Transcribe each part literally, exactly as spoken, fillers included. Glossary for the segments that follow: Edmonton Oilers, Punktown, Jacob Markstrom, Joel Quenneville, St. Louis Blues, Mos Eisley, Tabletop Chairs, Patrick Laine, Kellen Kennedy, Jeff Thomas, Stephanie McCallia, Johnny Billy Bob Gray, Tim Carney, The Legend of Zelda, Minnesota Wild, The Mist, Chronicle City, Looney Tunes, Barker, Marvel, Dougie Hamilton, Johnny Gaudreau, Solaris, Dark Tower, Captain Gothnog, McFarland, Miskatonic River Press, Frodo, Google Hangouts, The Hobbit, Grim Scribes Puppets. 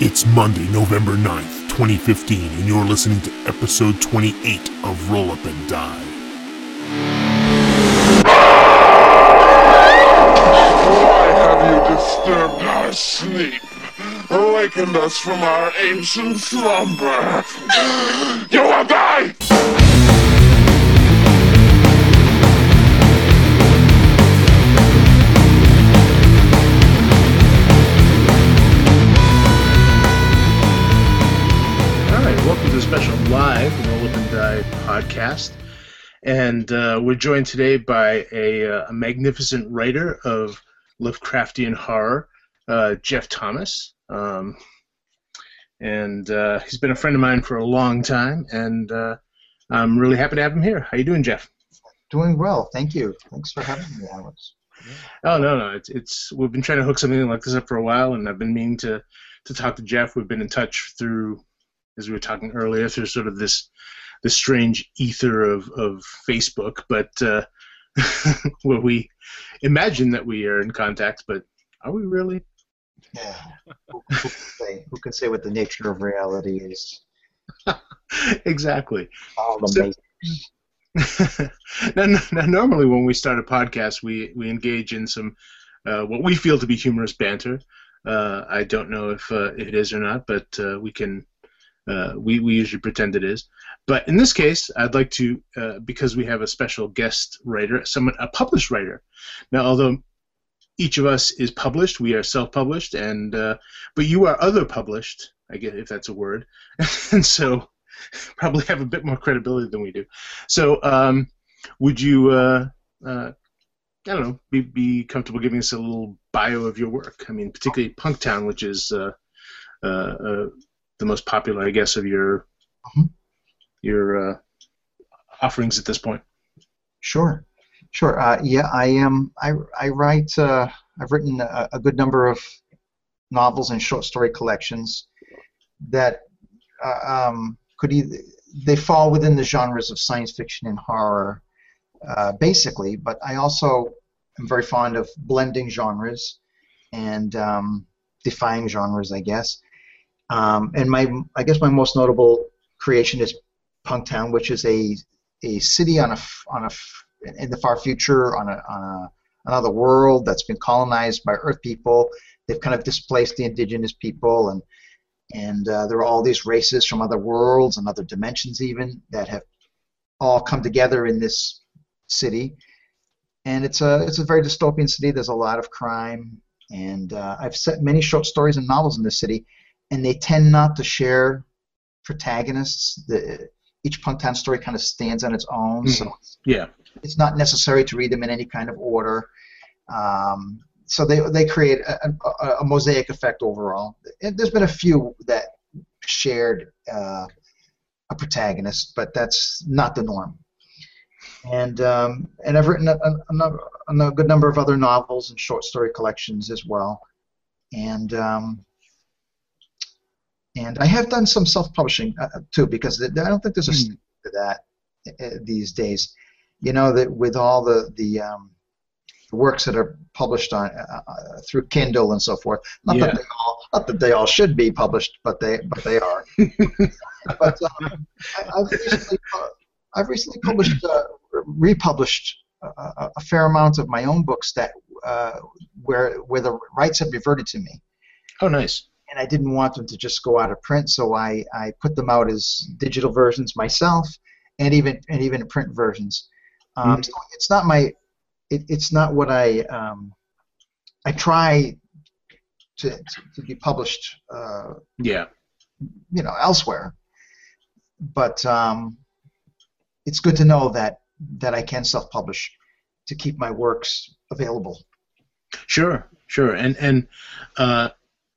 It's Monday, November ninth, twenty fifteen, and you're listening to episode twenty-eight of Roll Up and Die. Why have you disturbed our sleep? Awakened us from our ancient slumber. You will die! Special live Roll Up and Die podcast, and uh, we're joined today by a, uh, a magnificent writer of Lovecraftian horror, uh, Jeff Thomas, um, and uh, he's been a friend of mine for a long time, and uh, I'm really happy to have him here. How you doing, Jeff? Doing well, thank you. Thanks for having me, Alex. Oh no, no, it's it's we've been trying to hook something like this up for a while, and I've been meaning to to talk to Jeff. We've been in touch through, as we were talking earlier, through sort of this this strange ether of, of Facebook, but uh, where we imagine that we are in contact, but are we really? Yeah. Who, who, can say, who can say what the nature of reality is? Exactly. All the so, now, now, normally when we start a podcast, we, we engage in some uh, what we feel to be humorous banter. Uh, I don't know if, uh, if it is or not, but uh, we can... Uh, we, we usually pretend it is. But in this case, I'd like to, uh, because we have a special guest writer, someone, a published writer. Now, although each of us is published, we are self-published, and uh, but you are other published, I guess, if that's a word, and so probably have a bit more credibility than we do. So um, would you, uh, uh, I don't know, be, be comfortable giving us a little bio of your work? I mean, particularly Punktown, which is... Uh, uh, uh, the most popular, I guess, of your mm-hmm. your uh, offerings at this point. Sure, sure. Uh, yeah, I am. I I write. Uh, I've written a, a good number of novels and short story collections that uh, um, could either they fall within the genres of science fiction and horror, uh, basically. But I also am very fond of blending genres and um, defying genres, I guess. Um, and my, I guess my most notable creation is Punktown, which is a a city on a on a in the far future on a on a, another world that's been colonized by Earth people. They've kind of displaced the indigenous people, and and uh, there are all these races from other worlds and other dimensions even that have all come together in this city. And it's a it's a very dystopian city. There's a lot of crime, and uh, I've set many short stories and novels in this city. And they tend not to share protagonists. The, each Punktown story kind of stands on its own, mm-hmm. so yeah, it's not necessary to read them in any kind of order. Um, so they they create a, a, a mosaic effect overall. And there's been a few that shared uh, a protagonist, but that's not the norm. And um, and I've written a, a, a good number of other novels and short story collections as well. And um, And I have done some self-publishing uh, too, because th- I don't think there's a mm. to that uh, these days. You know that with all the the um, works that are published on uh, uh, through Kindle and so forth. Not yeah. that they all, not that they all should be published, but they but they are. But um, I, I've recently uh, I've recently published uh, republished uh, a fair amount of my own books that uh, where where the rights have reverted to me. Oh, nice. And I didn't want them to just go out of print, so I, I put them out as digital versions myself, and even and even print versions. Um, mm-hmm. So it's not my, it, it's not what I um, I try to, to, to be published. Uh, yeah. You know, elsewhere, but um, it's good to know that that I can self-publish to keep my works available. Sure, sure, and and. Uh...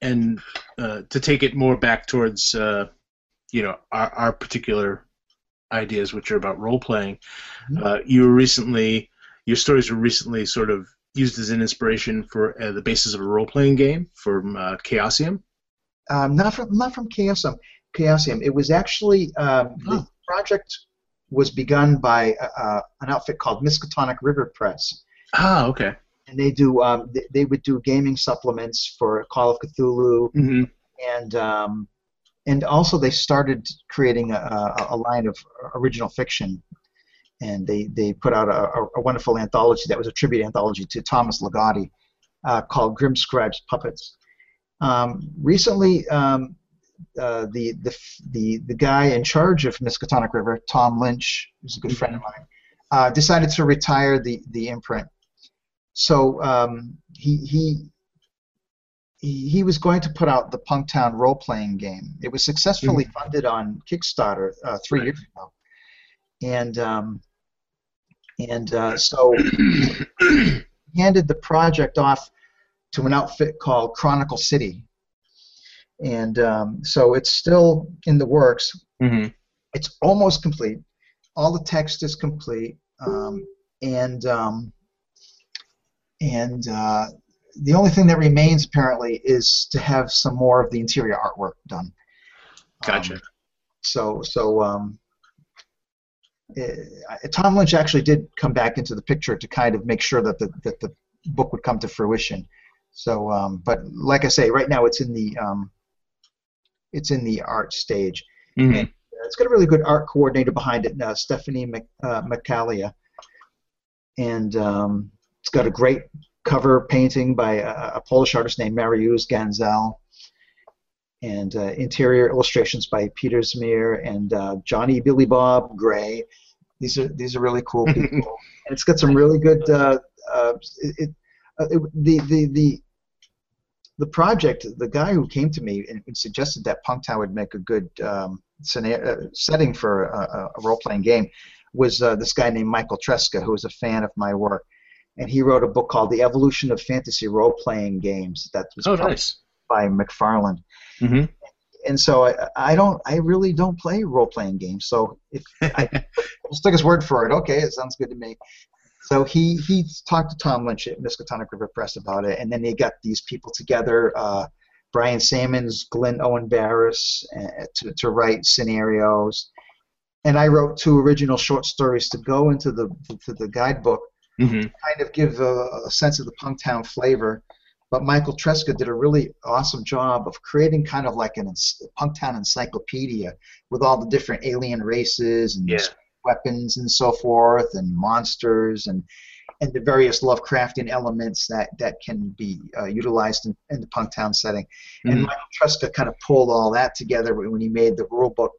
And uh, to take it more back towards, uh, you know, our, our particular ideas, which are about role playing. Mm-hmm. Uh, you were recently, your stories were recently sort of used as an inspiration for uh, the basis of a role playing game from uh, Chaosium. Um, not from not from Chaosium. Chaosium. It was actually um, oh. the project was begun by uh, an outfit called Miskatonic River Press. Ah, okay. And they do. Um, they, they would do gaming supplements for Call of Cthulhu, mm-hmm. and um, and also they started creating a, a line of original fiction, and they, they put out a, a wonderful anthology that was a tribute anthology to Thomas Ligotti uh, called Grim Scribes Puppets. Um, recently, um, uh, the, the the the guy in charge of Miskatonic River, Tom Lynch, who's a good friend of mine, uh, decided to retire the the imprint. So um, he he. He was going to put out the Punktown role-playing game. It was successfully funded on Kickstarter uh, three right. years ago, and um, and uh, so he handed the project off to an outfit called Chronicle City, and um, so it's still in the works. Mm-hmm. It's almost complete. All the text is complete, um, and um, and. Uh, The only thing that remains, apparently, is to have some more of the interior artwork done. Gotcha. Um, so, so um, it, Tom Lynch actually did come back into the picture to kind of make sure that the that the book would come to fruition. So, um, but like I say, right now it's in the um, it's in the art stage. Mm-hmm. And it's got a really good art coordinator behind it, uh, Stephanie Mc, uh, McCallia, and um, it's got a great cover painting by a, a Polish artist named Mariusz Ganzel, and uh, interior illustrations by Peter Smir and uh, Johnny Billy Bob Gray. These are these are really cool people, and it's got some really good. Uh, uh, it, uh, it, the the the the project. The guy who came to me and suggested that Punktown would make a good um, scenario, uh, setting for a, a role-playing game was uh, this guy named Michael Tresca, who was a fan of my work. And he wrote a book called The Evolution of Fantasy Role-Playing Games that was oh, published nice. by McFarland. Mm-hmm. And so I, I don't, I really don't play role-playing games. So if I just took his word for it. Okay, it sounds good to me. So he he talked to Tom Lynch at Miskatonic River Press about it, and then they got these people together: uh, Brian Sammons, Glenn Owen Barris, uh, to to write scenarios. And I wrote two original short stories to go into the to the guidebook. Mm-hmm. Kind of give a, a sense of the Punktown flavor, but Michael Tresca did a really awesome job of creating kind of like an a Punktown encyclopedia with all the different alien races and yeah. weapons and so forth, and monsters and and the various Lovecraftian elements that that can be uh, utilized in, in the Punktown setting. Mm-hmm. And Michael Tresca kind of pulled all that together when he made the rule book.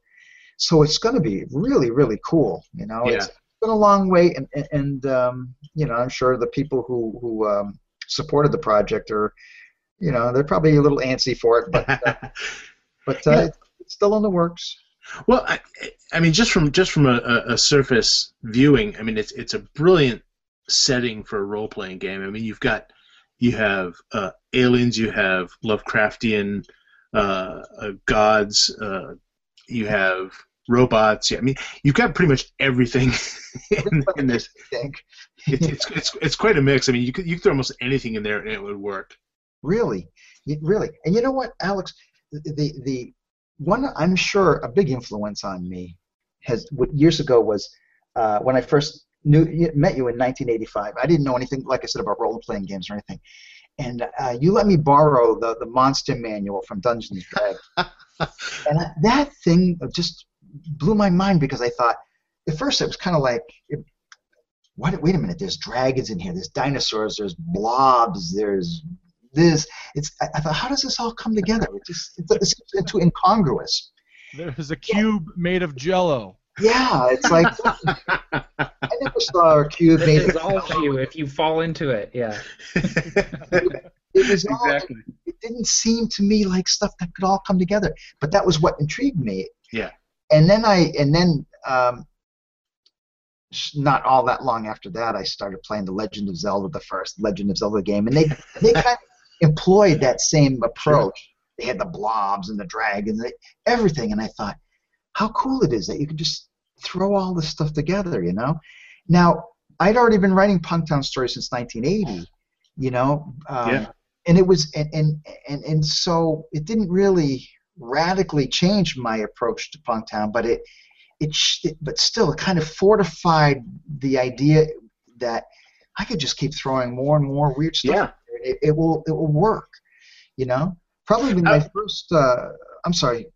So it's going to be really, really cool. You know, yeah. it's been a long way, and and, and um, you know, I'm sure the people who who um, supported the project are, you know, they're probably a little antsy for it, but uh, but uh, yeah. it's, it's still in the works. Well, I, I mean, just from just from a, a surface viewing, I mean, it's it's a brilliant setting for a role playing game. I mean, you've got you have uh, aliens, you have Lovecraftian uh, uh, gods, uh, you have robots. Yeah, I mean, you've got pretty much everything in, in this. It's, it's it's it's quite a mix. I mean, you could you could throw almost anything in there and it would work. Really, really. And you know what, Alex, the the one I'm sure a big influence on me has years ago was uh, when I first knew met you in nineteen eighty-five. I didn't know anything, like I said, about role playing games or anything, and uh, you let me borrow the the Monster Manual from Dungeons and Dragons, and that thing just blew my mind, because I thought at first it was kind of like, what, wait a minute, there's dragons in here, there's dinosaurs, there's blobs, there's this. It's I, I thought, how does this all come together? It just it's, it's, it's too incongruous. There's a cube yeah. made of Jello. Yeah, it's like I never saw a cube this made of Jello. It's all for you if you fall into it. Yeah. it, it was exactly. All, it didn't seem to me like stuff that could all come together, but that was what intrigued me. Yeah. And then I, and then um, not all that long after that, I started playing The Legend of Zelda, the first Legend of Zelda game, and they they kind of employed that same approach. Sure. They had the blobs and the dragons, everything, and I thought, how cool it is that you can just throw all this stuff together, you know? Now, I'd already been writing Punktown stories since nineteen eighty, you know, um, yeah. and it was, and and, and and so it didn't really radically changed my approach to Punktown, but it, it, it, but still, it kind of fortified the idea that I could just keep throwing more and more weird stuff. Yeah. It, it will, it will work, you know. probably my uh, first. Uh, I'm sorry.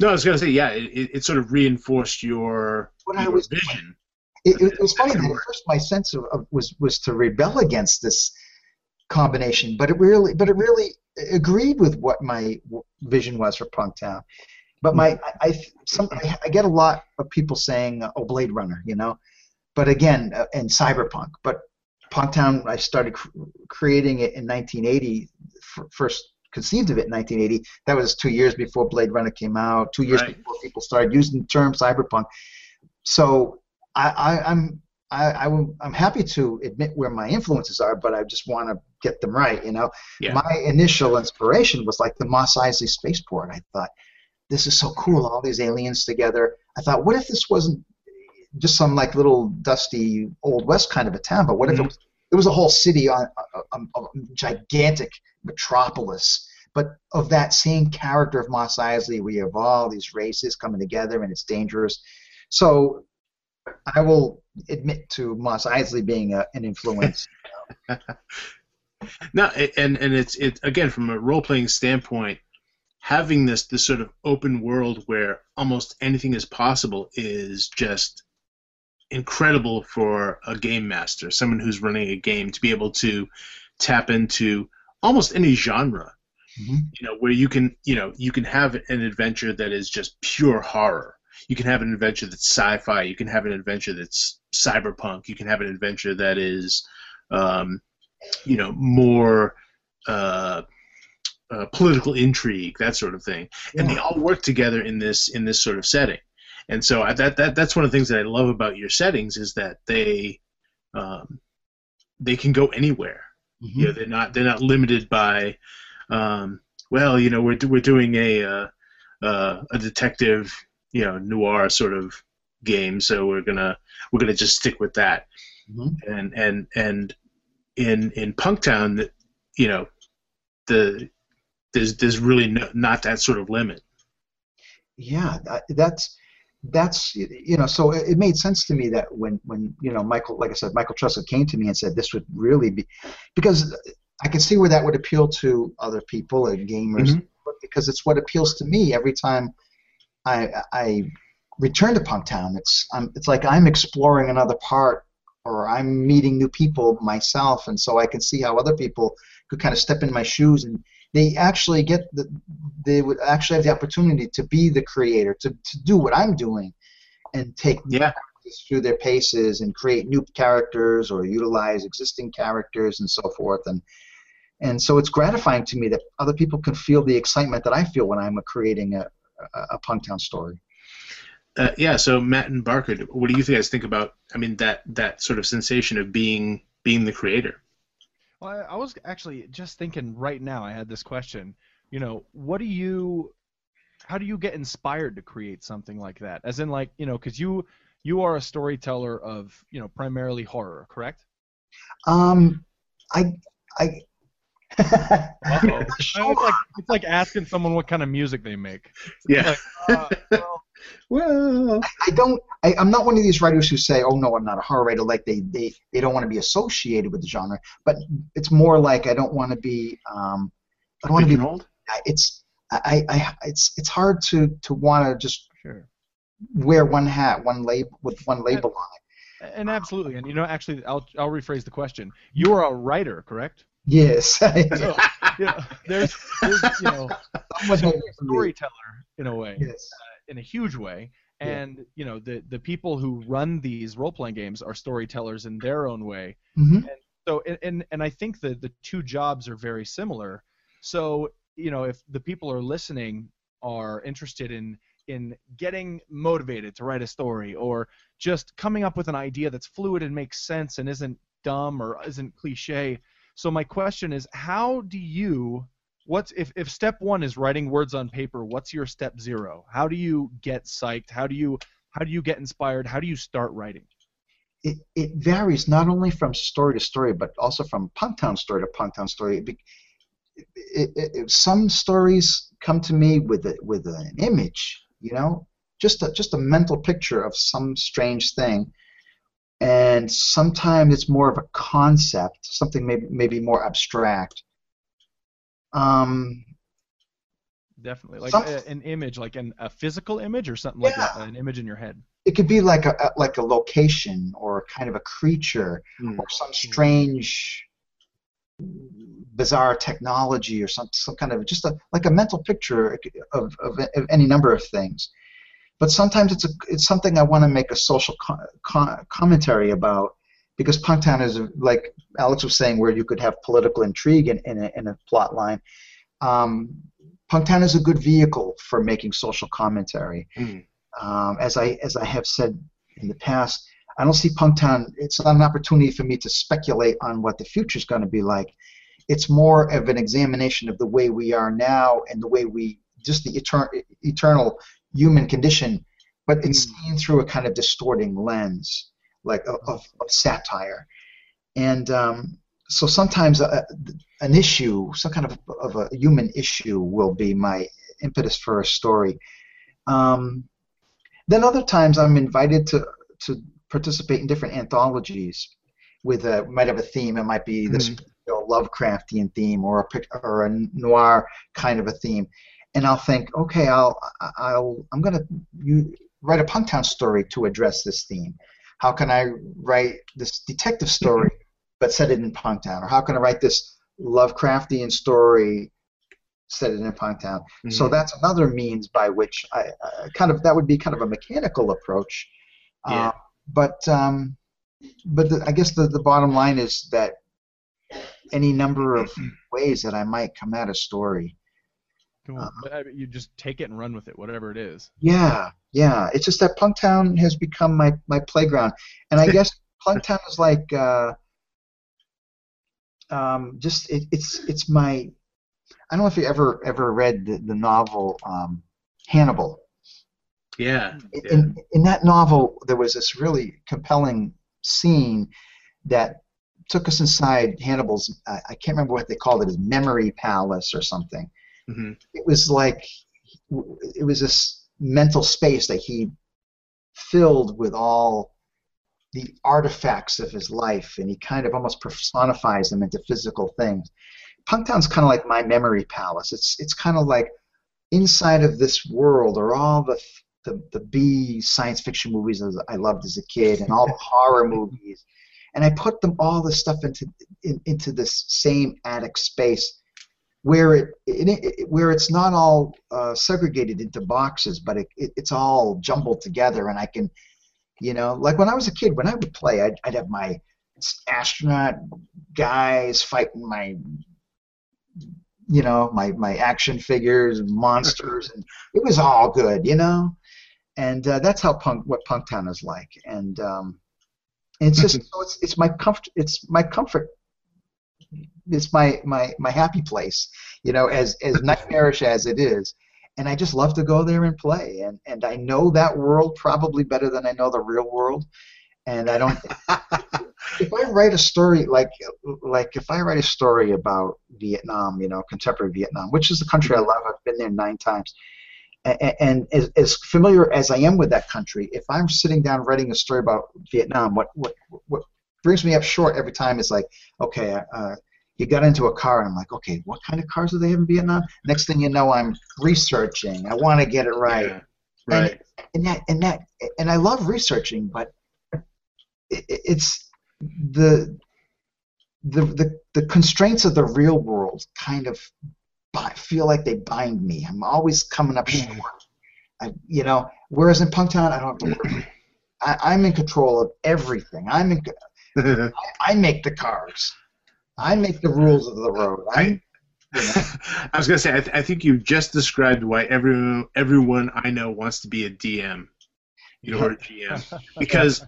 No, I was going to say, yeah, it, it sort of reinforced your, what your I was, vision. It, it was funny that at first my sense of, of was was to rebel against this combination, but it really, but it really agreed with what my vision was for Punktown. But my, I, I, some, I get a lot of people saying, "Oh, Blade Runner," you know, but again, uh, and cyberpunk. But Punktown, I started cr creating it in nineteen eighty. First conceived of it in nineteen eighty. That was two years before Blade Runner came out. Two years right. before people started using the term cyberpunk. So I, I, I'm, I, I will, I'm happy to admit where my influences are, but I just want to get them right, you know. Yeah. My initial inspiration was like the Mos Eisley spaceport. I thought, this is so cool, all these aliens together. I thought, what if this wasn't just some like little dusty old west kind of a town, but what mm-hmm. if it was, it was a whole city, on a, a, a gigantic metropolis, but of that same character of Mos Eisley, we have all these races coming together, and it's dangerous. So I will admit to Mos Eisley being a, an influence. You know. No, and and it's it again from a role playing standpoint. Having this this sort of open world where almost anything is possible is just incredible for a game master, someone who's running a game, to be able to tap into almost any genre. Mm-hmm. You know, where you can you know you can have an adventure that is just pure horror. You can have an adventure that's sci-fi. You can have an adventure that's cyberpunk. You can have an adventure that is, um, you know, more. Uh, Uh, political intrigue, that sort of thing, yeah. And they all work together in this in this sort of setting. And so I, that that that's one of the things that I love about your settings is that they um, they can go anywhere. Mm-hmm. You know, they're not they're not limited by um, well, you know, we're we're doing a uh, uh, a detective, you know, noir sort of game, so we're gonna we're gonna just stick with that. Mm-hmm. And and and in in Punktown, that you know the There's, there's really no, not that sort of limit. Yeah, that, that's that's you know. So it, it made sense to me that when when you know Michael, like I said, Michael Tresca came to me and said this would really be, because I can see where that would appeal to other people and gamers, mm-hmm. but because it's what appeals to me every time I I return to Punktown. It's um, it's like I'm exploring another part, or I'm meeting new people myself, and so I can see how other people could kind of step in my shoes and. They actually get the, they would actually have the opportunity to be the creator, to, to do what I'm doing, and take yeah. through their paces and create new characters or utilize existing characters and so forth. And and so it's gratifying to me that other people can feel the excitement that I feel when I'm creating a a, a Punktown story. Uh, yeah. So Matt and Barker, what do you guys think about? I mean, that that sort of sensation of being being the creator. Well, I was actually just thinking right now, I had this question, you know, what do you, how do you get inspired to create something like that? As in, like, you know, because you, you are a storyteller of, you know, primarily horror, correct? Um, I, I... Uh-oh. Sure. It's, like, it's like asking someone what kind of music they make. Yeah. Like, uh, well, well. I, I don't. I, I'm not one of these writers who say, "Oh no, I'm not a horror writer." Like they, they, they don't want to be associated with the genre. But it's more like I don't want to be. Um, I don't want to be old. It's I, I it's it's hard to to want to just sure. wear one hat, one label with one label on it. And absolutely, and you know, actually, I'll I'll rephrase the question. You are a writer, correct? Yes. So, you know, there's, there's, you know, there's a storyteller in a way, yes. uh, in a huge way, and yeah. you know the the people who run these role-playing games are storytellers in their own way. Mm-hmm. And so, and, and and I think that the two jobs are very similar. So, you know, if the people are listening are interested in in getting motivated to write a story, or just coming up with an idea that's fluid and makes sense and isn't dumb or isn't cliche. So my question is, how do you, what's, if, if step one is writing words on paper, what's your step zero? How do you get psyched? How do you, how do you get inspired? How do you start writing? It, it varies not only from story to story, but also from Punktown story to Punktown story. It, it, it, some stories come to me with, a, with an image, you know, just a, just a mental picture of some strange thing. And sometimes it's more of a concept, something maybe maybe more abstract. Um, Definitely, like some, a, an image, like an, a physical image or something yeah. like that, an image in your head. It could be like a, a like a location or kind of a creature mm. or some strange, bizarre technology or some some kind of just a, like a mental picture of, of of any number of things. But sometimes it's a it's something I want to make a social co co commentary about, because Punktown is, like Alex was saying, where you could have political intrigue in in a, in a plot line. Um, Punktown is a good vehicle for making social commentary. Mm. Um, as I as I have said in the past, I don't see Punktown. It's not an opportunity for me to speculate on what the future is going to be like. It's more of an examination of the way we are now and the way we just the etern eternal human condition, but it's mm. seen through a kind of distorting lens, like of, of, of satire, and. Um, So sometimes a, an issue, some kind of, of a human issue will be my impetus for a story. Um, then other times I'm invited to, to participate in different anthologies with a, might have a theme. It might be this mm-hmm. you know, Lovecraftian theme or a, or a noir kind of a theme. And I'll think, okay, I'll, I'll, I'm going to write a Punktown story to address this theme. How can I write this detective story? Mm-hmm. But set it in Punktown, or how can I write this Lovecraftian story? Set it in Punktown. Mm-hmm. So that's another means by which I, I kind of that would be kind of a mechanical approach. Yeah. Uh, but um, but the, I guess the the bottom line is that any number of ways that I might come at a story. Cool. Uh, but I, you just take it and run with it, whatever it is. Yeah, yeah. It's just that Punktown has become my my playground, and I guess Punktown is like. Uh, Um, just it, it's it's my I don't know if you ever ever read the, the novel um, Hannibal. Yeah. In, yeah. In, in that novel, there was this really compelling scene that took us inside Hannibal's. I, I can't remember what they called it, his memory palace or something. Mm-hmm. It was like it was this mental space that he filled with all. The artifacts of his life, and he kind of almost personifies them into physical things. Punktown's kind of like my memory palace. It's it's kind of like inside of this world are all the the, the B science fiction movies that I loved as a kid, and all the horror movies, and I put them all this stuff into in, into this same attic space, where it, it, it where it's not all uh, segregated into boxes, but it, it it's all jumbled together, and I can. You know, like when I was a kid, when I would play, I'd, I'd have my astronaut guys fighting my, you know, my, my action figures and monsters, and it was all good, you know. And uh, that's how punk what Punktown is like, and um, it's just so it's it's my comfort, it's my comfort, it's my my my happy place, you know, as as nightmarish as it is. And I just love to go there and play, and and I know that world probably better than I know the real world, and I don't. If I write a story like like if I write a story about Vietnam, you know, contemporary Vietnam, which is the country I love, I've been there nine times, and, and as, as familiar as I am with that country, if I'm sitting down writing a story about Vietnam, what what what brings me up short every time is like, okay. Uh, You got into a car, and I'm like, okay, what kind of cars do they have in Vietnam? Next thing you know, I'm researching. I want to get it right. Yeah, right. And, and that, and that, and I love researching, but it, it's the, the the the constraints of the real world kind of bi feel like they bind me. I'm always coming up short. I, you know, whereas in Punktown, I don't have to worry. I, I'm in control of everything. I'm in. I, I make the cars. I make the rules of the road. I, you know. I was gonna say, I, th I think you just described why every everyone I know wants to be a D M, you know, or a G M, because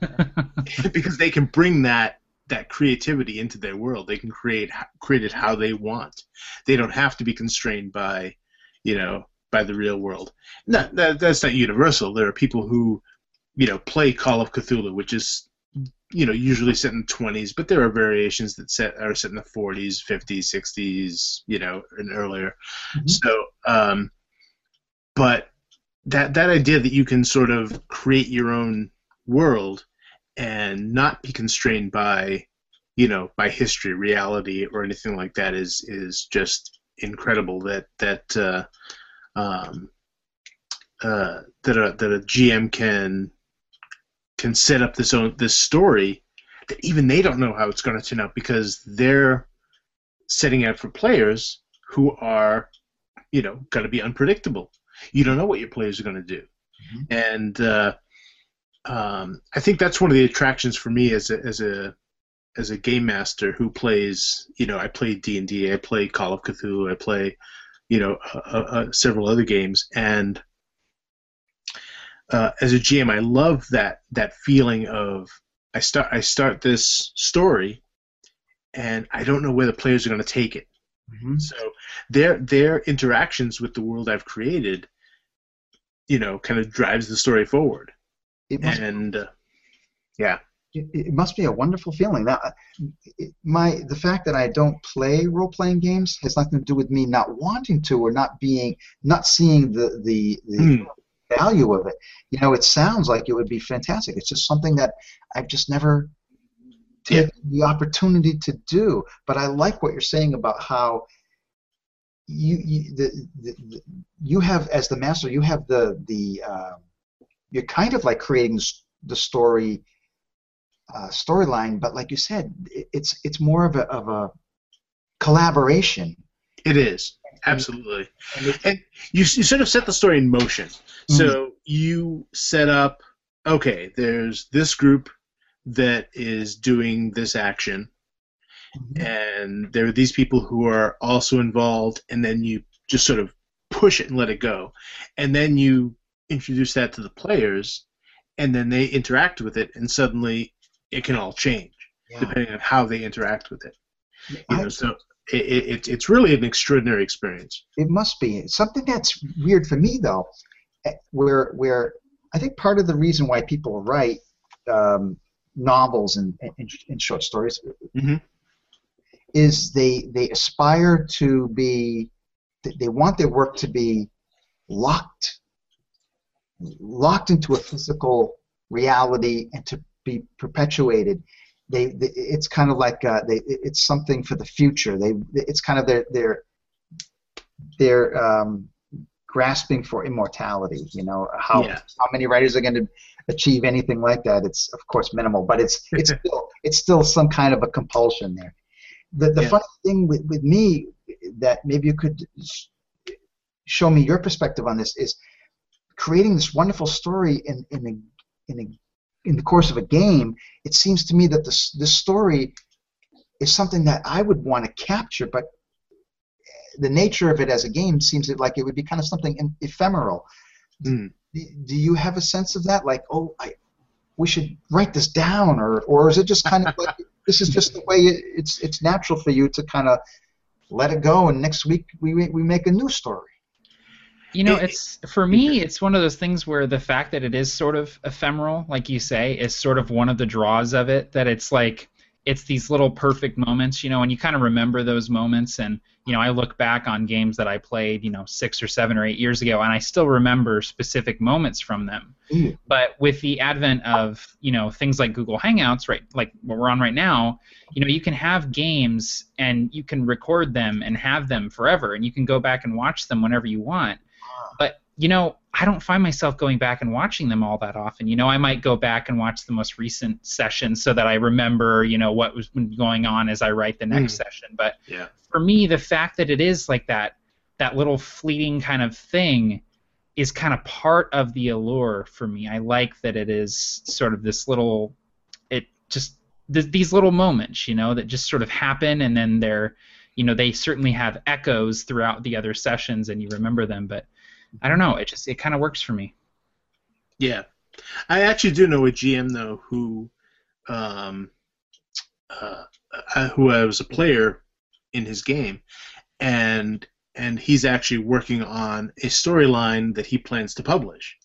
because they can bring that that creativity into their world. They can create create it how they want. They don't have to be constrained by, you know, by the real world. No, that, that's not universal. There are people who, you know, play Call of Cthulhu, which is. You know, usually set in the twenties, but there are variations that set are set in the forties, fifties, sixties, you know, and earlier. Mm-hmm. So, um, but that that idea that you can sort of create your own world and not be constrained by, you know, by history, reality, or anything like that is is just incredible that that uh, um, uh, that a, that a G M can can set up this own this story that even they don't know how it's going to turn out, because they're setting out for players who are, you know, going to be unpredictable. You don't know what your players are going to do, mm-hmm. and uh, um, I think that's one of the attractions for me as a as a as a game master who plays. You know, I play D and D, I play Call of Cthulhu, I play, you know, uh, uh, several other games, and uh, as a G M, I love that that feeling of I start I start this story, and I don't know where the players are going to take it. Mm-hmm. So their their interactions with the world I've created, you know, kind of drives the story forward. It must and uh, yeah, it, it must be a wonderful feeling. That it, my the fact that I don't play role playing games has nothing to do with me not wanting to or not being not seeing the the, the mm. value of it. You know, it sounds like it would be fantastic. It's just something that I've just never. Yeah. The opportunity to do, but I like what you're saying about how you you, the, the, the, you have as the master, you have the the uh, you're kind of like creating the story uh, storyline, but like you said, it, it's it's more of a of a collaboration. It is absolutely, and, and, and you you sort of set the story in motion. Mm-hmm. So you set up, okay, there's this group that is doing this action, mm-hmm. and there are these people who are also involved, and then you just sort of push it and let it go, and then you introduce that to the players, and then they interact with it, and suddenly it can all change, yeah. depending on how they interact with it. You know, so it, it, it's really an extraordinary experience. It must be. Something that's weird for me, though, where, where I think part of the reason why people write um, novels and, and, and short stories, mm-hmm. is they they aspire to be, they want their work to be locked, locked into a physical reality and to be perpetuated. They, they it's kind of like uh, they it's something for the future. They it's kind of their their their um, grasping for immortality. You know, how yeah. how many writers are going to achieve anything like that? It's of course minimal, but it's it's still it's still some kind of a compulsion there. The the yeah. funny thing with, with me that maybe you could sh show me your perspective on this is creating this wonderful story in in a, in a, in the course of a game. It seems to me that this this story is something that I would want to capture, but the nature of it as a game seems like it would be kind of something ephemeral. Mm. Do you have a sense of that? Like, oh, I, we should write this down, or, or is it just kind of like this is just the way it, it's it's natural for you to kind of let it go, and next week we we make a new story? You know, it, it's for me, it's one of those things where the fact that it is sort of ephemeral, like you say, is sort of one of the draws of it. That it's like it's these little perfect moments, you know, and you kind of remember those moments, and you know, I look back on games that I played, you know, six or seven or eight years ago, and I still remember specific moments from them. Mm. But with the advent of, you know, things like Google Hangouts, right, like what we're on right now, you know, you can have games and you can record them and have them forever, and you can go back and watch them whenever you want. But, you know, I don't find myself going back and watching them all that often. You know, I might go back and watch the most recent session so that I remember, you know, what was going on as I write the next mm. session. But yeah. for me, the fact that it is like that, that little fleeting kind of thing is kind of part of the allure for me. I like that it is sort of this little, it just, th these little moments, you know, that just sort of happen, and then they're, you know, they certainly have echoes throughout the other sessions, and you remember them, but I don't know. It just it kind of works for me. Yeah, I actually do know a G M though who, um, uh, I, who I was a player in his game, and and he's actually working on a storyline that he plans to publish.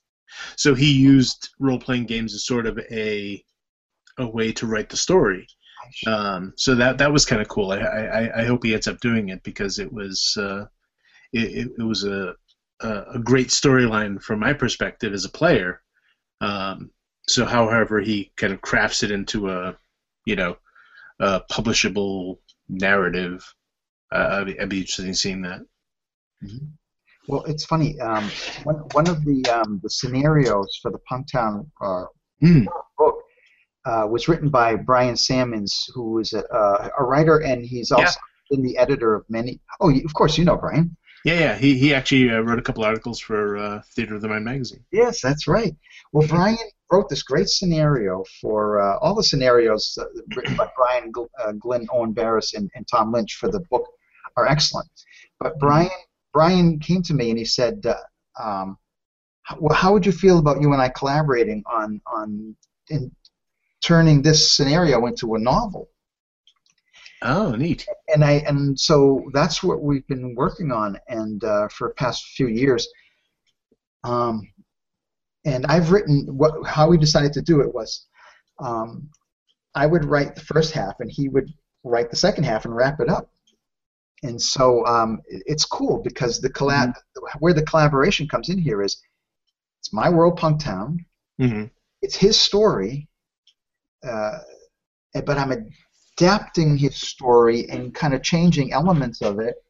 So he used role playing games as sort of a a way to write the story. Um, so that that was kind of cool. I, I I hope he ends up doing it, because it was uh, it it was a Uh, a great storyline from my perspective as a player. Um, so, however, he kind of crafts it into a, you know, a publishable narrative. uh, I'd, be, I'd be interested in seeing that. Mm-hmm. Well, it's funny. Um, one one of the um, the scenarios for the Punktown uh, mm. book uh, was written by Brian Sammons, who is a uh, a writer, and he's also yeah. been the editor of many. Oh, of course, you know Brian. Yeah, yeah. He he actually uh, wrote a couple articles for uh, Theater of the Mind magazine. Yes, that's right. Well, Brian wrote this great scenario for uh, all the scenarios uh, written by Brian, uh, Glenn Owen Barris, and, and Tom Lynch for the book are excellent. But Brian. Brian came to me and he said, uh, um, "Well, how would you feel about you and I collaborating on on in turning this scenario into a novel?" Oh, neat! And I and so that's what we've been working on, and uh, for the past few years. Um, and I've written what how we decided to do it was, um, I would write the first half, and he would write the second half and wrap it up. And so um, it's cool because the collab mm-hmm. where the collaboration comes in here is it's my world, Punktown. Mm-hmm. It's his story, uh, but I'm adapting his story and kind of changing elements of it.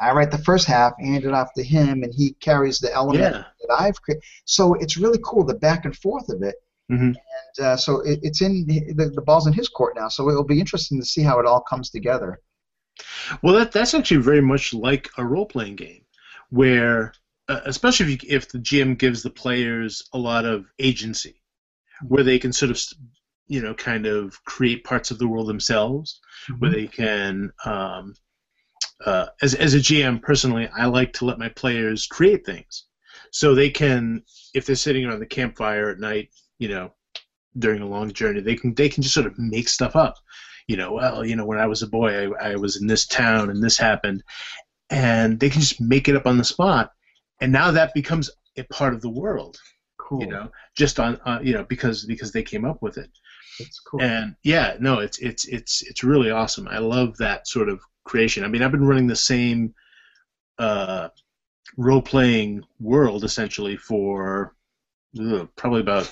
I write the first half, hand it off to him, and he carries the element yeah. that I've created. So it's really cool, the back and forth of it. Mm-hmm. And uh, so it, it's in the, the ball's in his court now. So it'll be interesting to see how it all comes together. Well, that that's actually very much like a role-playing game, where uh, especially if you, if the G M gives the players a lot of agency, where they can sort of you know kind of create parts of the world themselves, mm-hmm. where they can. Um, uh, as as a G M personally, I like to let my players create things, so they can, if they're sitting around the campfire at night, you know, during a long journey, they can they can just sort of make stuff up. You know, well, you know, when I was a boy, I, I was in this town, and this happened, and they can just make it up on the spot, and now that becomes a part of the world. Cool. You know, just on, uh, you know, because because they came up with it. That's cool. And yeah, no, it's it's it's it's really awesome. I love that sort of creation. I mean, I've been running the same uh, role-playing world essentially for ugh, probably about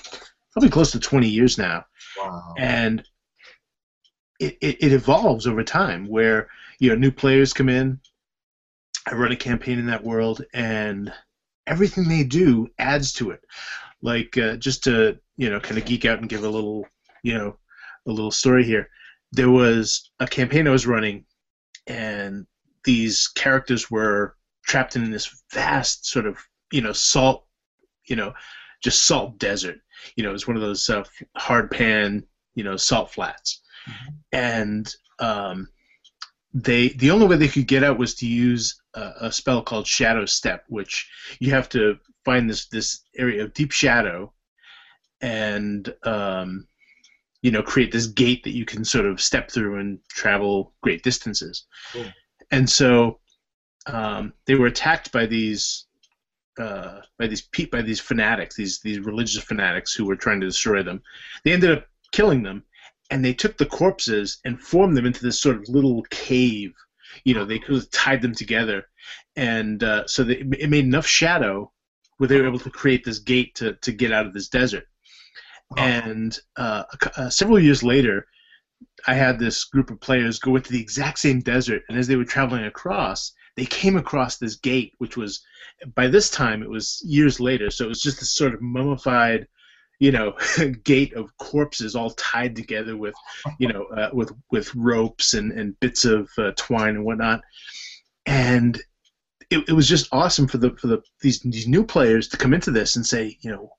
probably close to twenty years now. Wow. And It, it, it evolves over time, where you know new players come in. I run a campaign in that world, and everything they do adds to it. Like uh, just to you know kind of geek out and give a little you know a little story here. There was a campaign I was running, and these characters were trapped in this vast sort of you know salt you know just salt desert. You know, it was one of those uh, hard pan you know salt flats. Mm-hmm. And um, they the only way they could get out was to use a, a spell called Shadow Step, which you have to find this this area of deep shadow, and um, you know create this gate that you can sort of step through and travel great distances. Cool. And so um, they were attacked by these uh, by these by these fanatics, these these religious fanatics who were trying to destroy them. They ended up killing them. And they took the corpses and formed them into this sort of little cave. You know, they could have tied them together. And uh, so they, it made enough shadow where they were able to create this gate to, to get out of this desert. Wow. And uh, uh, several years later, I had this group of players go into the exact same desert. And as they were traveling across, they came across this gate, which was, by this time, it was years later. So it was just this sort of mummified, you know, gate of corpses all tied together with, you know, uh, with with ropes and, and bits of uh, twine and whatnot, and it, it was just awesome for the for the these these new players to come into this and say, you know,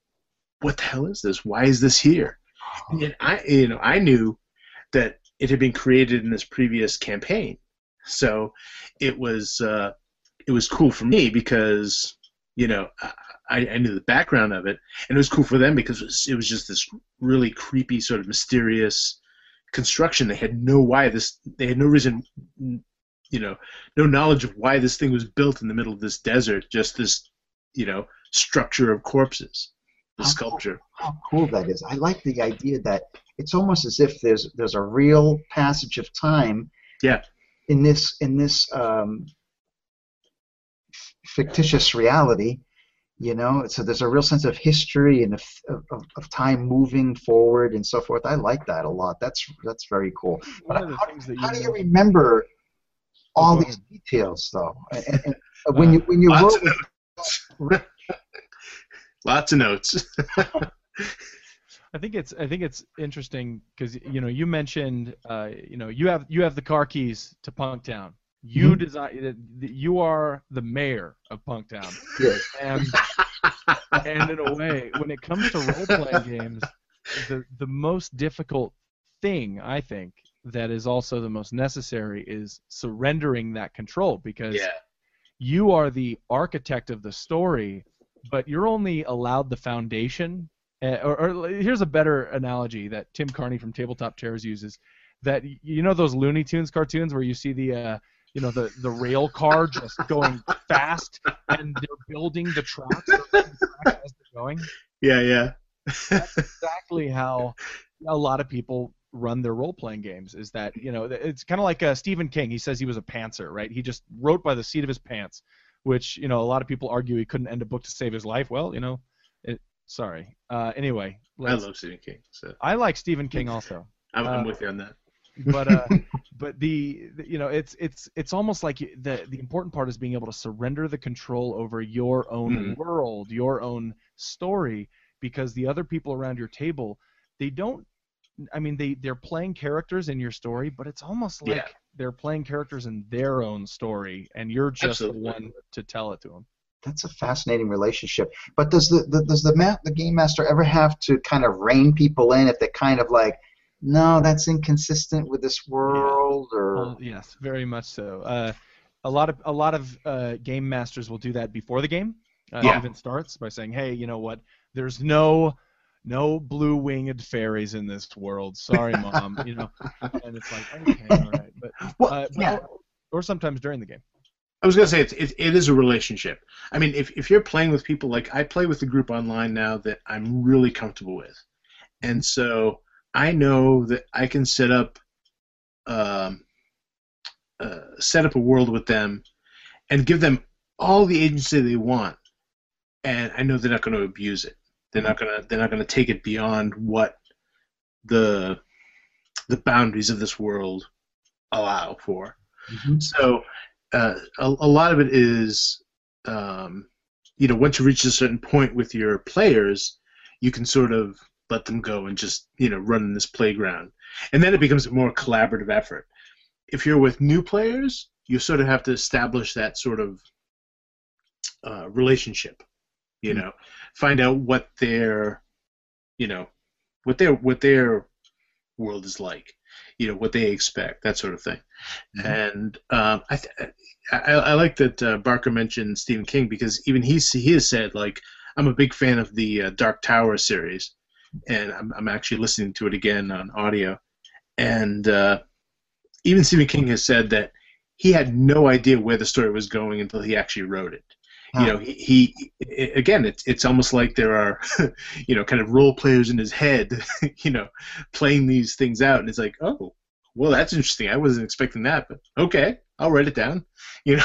what the hell is this? Why is this here? And I, you know, I knew that it had been created in this previous campaign, so it was uh, it was cool for me because you know. I, I knew the background of it, and it was cool for them because it was just this really creepy sort of mysterious construction. They had no why this. They had no reason, you know, no knowledge of why this thing was built in the middle of this desert. Just this, you know, structure of corpses, the sculpture. How cool that is! I like the idea that it's almost as if there's there's a real passage of time. Yeah. In this in this um, fictitious reality. You know, so there's a real sense of history and of, of, of time moving forward and so forth. I like that a lot. That's that's very cool. But how, how do you remember all these details, though. And, and when uh, you when you lots wrote, of notes. Lots of notes. I think it's I think it's interesting because you know you mentioned uh, you know you have you have the car keys to Punktown. You mm-hmm. design you are the mayor of Punktown. Yes. And, and in a way, when it comes to role-playing games, the the most difficult thing I think that is also the most necessary is surrendering that control, because yeah. you are the architect of the story, but you're only allowed the foundation. Uh, or, or here's a better analogy that Tim Carney from Tabletop Chairs uses: that you know those Looney Tunes cartoons where you see the uh, you know the the rail car just going fast, and they're building the tracks as they're going. Yeah, yeah. That's exactly how a lot of people run their role-playing games, is that, you know, it's kind of like uh, Stephen King. He says he was a pantser, right? He just wrote by the seat of his pants, which, you know, a lot of people argue he couldn't end a book to save his life. Well, you know, it, sorry. Uh, anyway. I love Stephen King. So. I like Stephen King also. I'm, uh, I'm with you on that. But, uh, but the, the, you know, it's it's it's almost like the, the important part is being able to surrender the control over your own mm-hmm. world, your own story, because the other people around your table, they don't, I mean, they, they're playing characters in your story, but it's almost like yeah. they're playing characters in their own story, and you're just Absolutely. the one to tell it to them. That's a fascinating relationship. But does the, the does the, ma the game master ever have to kind of rein people in if they're kind of like, no, that's inconsistent with this world? Yeah. Or uh, yes, very much so. Uh, a lot of a lot of uh, game masters will do that before the game uh, yeah. even starts by saying, hey, you know what? There's no No blue winged fairies in this world. Sorry, Mom. You know, and it's like, okay, all right, but, well, uh, but yeah. or, or sometimes during the game. I was gonna say it's it, it is a relationship. I mean, if if you're playing with people, like I play with a group online now that I'm really comfortable with, and so I know that I can set up, um, uh, set up a world with them, and give them all the agency they want, and I know they're not going to abuse it. They're not gonna. They're not gonna take it beyond what the the boundaries of this world allow for. Mm-hmm. So uh, a, a lot of it is, um, you know, once you reach a certain point with your players, you can sort of let them go and just, you know, run in this playground, and then it becomes a more collaborative effort. If you're with new players, you sort of have to establish that sort of uh, relationship. You know, find out what their, you know, what their what their world is like. You know, what they expect, that sort of thing. Mm-hmm. And um, I, th I I like that uh, Barker mentioned Stephen King, because even he he has said, like, I'm a big fan of the uh, Dark Tower series, and I'm I'm actually listening to it again on audio. And uh, even Stephen King has said that he had no idea where the story was going until he actually wrote it. You know, he, he it, again, it's, it's almost like there are, you know, kind of role players in his head, you know, playing these things out. And it's like, oh, well, that's interesting. I wasn't expecting that, but okay, I'll write it down. You know,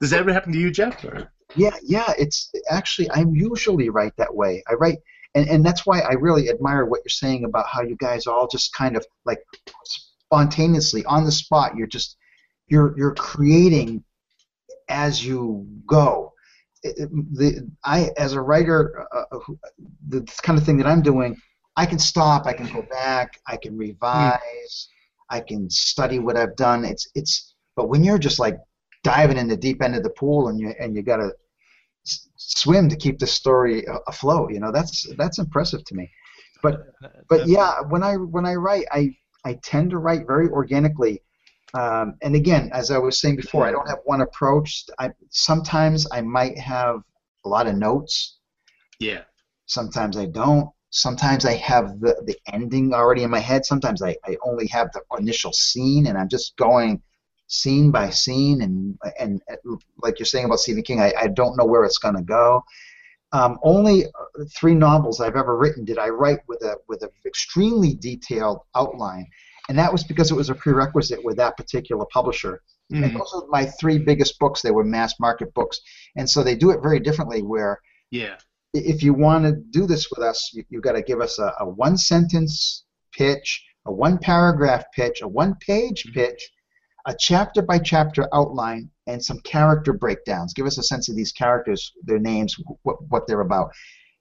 does that ever happen to you, Jeff? Or? Yeah, yeah, it's actually, I'm usually right that way. I write, and, and that's why I really admire what you're saying about how you guys all just kind of, like, spontaneously, on the spot, you're just, you're, you're creating as you go. It, the, I, as a writer, uh, who, the kind of thing that I'm doing, I can stop, I can go back, I can revise, mm. I can study what I've done. It's, it's. But when you're just like diving in the deep end of the pool and you and you gotta s swim to keep the story afloat, you know, that's that's impressive to me. But but yeah, when I when I write, I I tend to write very organically. Um, and again, as I was saying before, I don't have one approach. I, sometimes I might have a lot of notes. Yeah. Sometimes I don't. Sometimes I have the, the ending already in my head. Sometimes I, I only have the initial scene, and I'm just going scene by scene. And, and, and like you're saying about Stephen King, I, I don't know where it's going to go. Um, only three novels I've ever written did I write with a with an extremely detailed outline. And that was because it was a prerequisite with that particular publisher. Mm-hmm. And those are my three biggest books. They were mass market books. And so they do it very differently, where yeah. if you want to do this with us, you, you've got to give us a, a one-sentence pitch, a one-paragraph pitch, a one-page mm-hmm. pitch, a chapter-by-chapter outline and some character breakdowns. Give us a sense of these characters, their names, what, what they're about.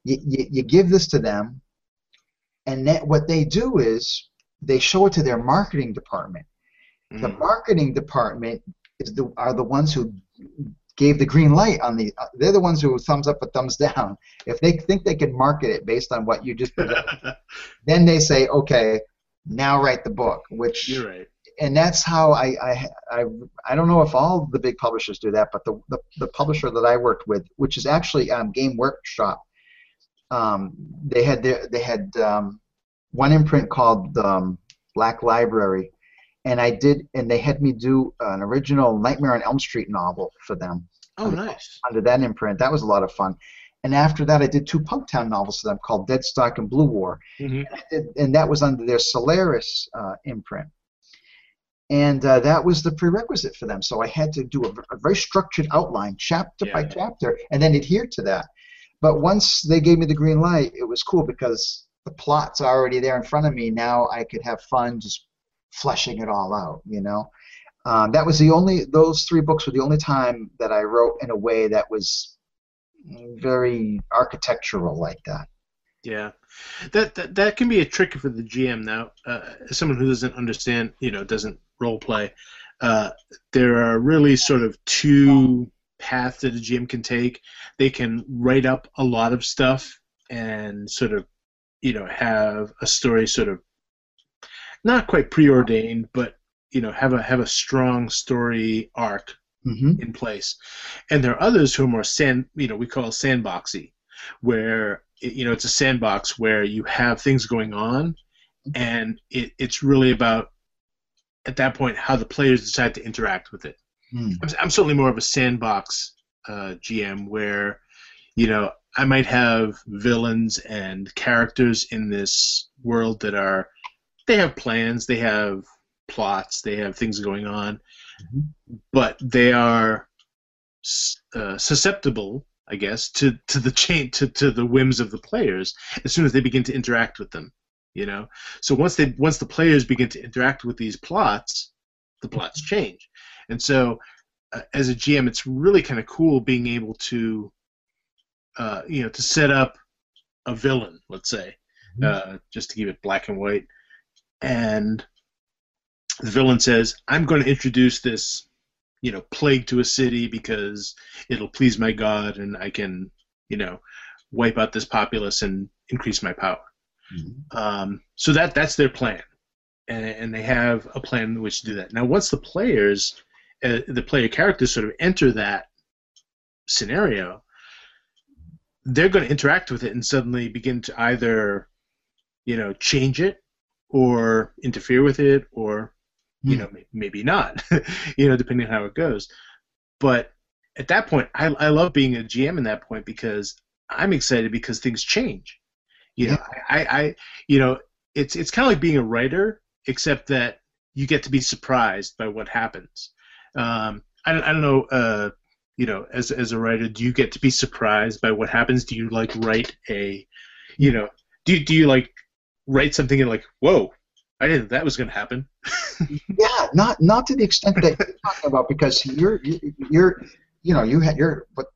You, you, you give this to them, and that, what they do is they show it to their marketing department. Mm. The marketing department is the, are the ones who gave the green light on the. Uh, they're the ones who thumbs up or thumbs down. If they think they can market it based on what you just presented, then they say, okay, now write the book. Which you're right. And that's how I, I I I don't know if all the big publishers do that, but the the, the publisher that I worked with, which is actually um, Game Workshop, um, they had their, they had um, one imprint called um, Black Library, and I did, and they had me do an original Nightmare on Elm Street novel for them. Oh, under, nice! Under that imprint, that was a lot of fun. And after that, I did two Punktown novels to them called Deadstock and Blue War, mm-hmm. and, I did, and that was under their Solaris uh, imprint. And uh, that was the prerequisite for them. So I had to do a, a very structured outline, chapter yeah. by chapter, and then adhere to that. But once they gave me the green light, it was cool because the plot's already there in front of me. Now I could have fun just fleshing it all out, you know. Um, that was the only, those three books were the only time that I wrote in a way that was very architectural like that. Yeah. That, that that can be a trick for the G M now. Uh, someone who doesn't understand, you know, doesn't role play. Uh, there are really sort of two paths that a G M can take. They can write up a lot of stuff and sort of, you know, have a story sort of not quite preordained, but you know, have a have a strong story arc mm-hmm. in place. And there are others who are more sand, you know, we call sandboxy, where you know, it's a sandbox where you have things going on, and it, it's really about, at that point, how the players decide to interact with it. Mm. I'm, I'm certainly more of a sandbox uh, G M where, you know, I might have villains and characters in this world that are, they have plans, they have plots, they have things going on, mm-hmm. but they are uh, susceptible, I guess, to, to the chain to, to the whims of the players as soon as they begin to interact with them, you know. So once they once the players begin to interact with these plots, the plots change. And so, uh, as a G M, it's really kind of cool being able to, uh, you know, to set up a villain, let's say, mm-hmm. uh, just to keep it black and white. And the villain says, "I'm going to introduce this." You know, plague to a city because it'll please my god, and I can, you know, wipe out this populace and increase my power. Mm-hmm. Um, so that that's their plan, and, and they have a plan in which to do that. Now, once the players, uh, the player characters, sort of enter that scenario, they're going to interact with it and suddenly begin to either, you know, change it or interfere with it or. You know, maybe not, you know, depending on how it goes. But at that point, I, I love being a G M in that point because I'm excited because things change. You know, yeah. I, I, you know, it's it's kind of like being a writer, except that you get to be surprised by what happens. Um, I don't, I don't know, uh, you know, as as a writer, do you get to be surprised by what happens? Do you like write a, you know, do do you like write something and like, whoa. I didn't think that was going to happen. yeah, not not to the extent that you're talking about, because you're you're you know you have you're but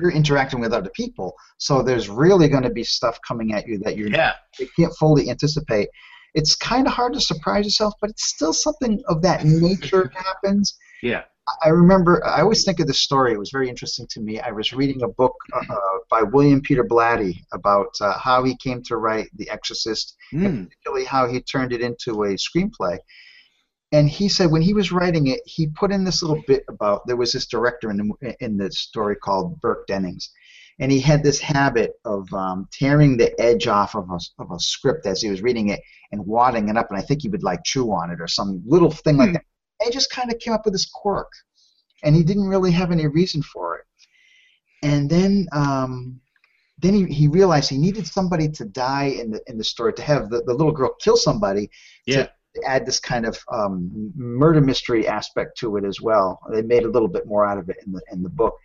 you're interacting with other people, so there's really going to be stuff coming at you that you're yeah. you can't fully anticipate. It's kind of hard to surprise yourself, but it's still something of that nature happens. Yeah, I remember. I always think of this story. It was very interesting to me. I was reading a book uh, by William Peter Blatty about uh, how he came to write *The Exorcist*, mm. and particularly how he turned it into a screenplay. And he said when he was writing it, he put in this little bit about there was this director in the, in the story called Burke Dennings, and he had this habit of um, tearing the edge off of a, of a script as he was reading it and wadding it up, and I think he would like chew on it or some little thing mm. like that. And he just kind of came up with this quirk, and he didn't really have any reason for it. And then, um, then he, he realized he needed somebody to die in the in the story to have the, the little girl kill somebody yeah. to add this kind of um, murder mystery aspect to it as well. They made a little bit more out of it in the in the book.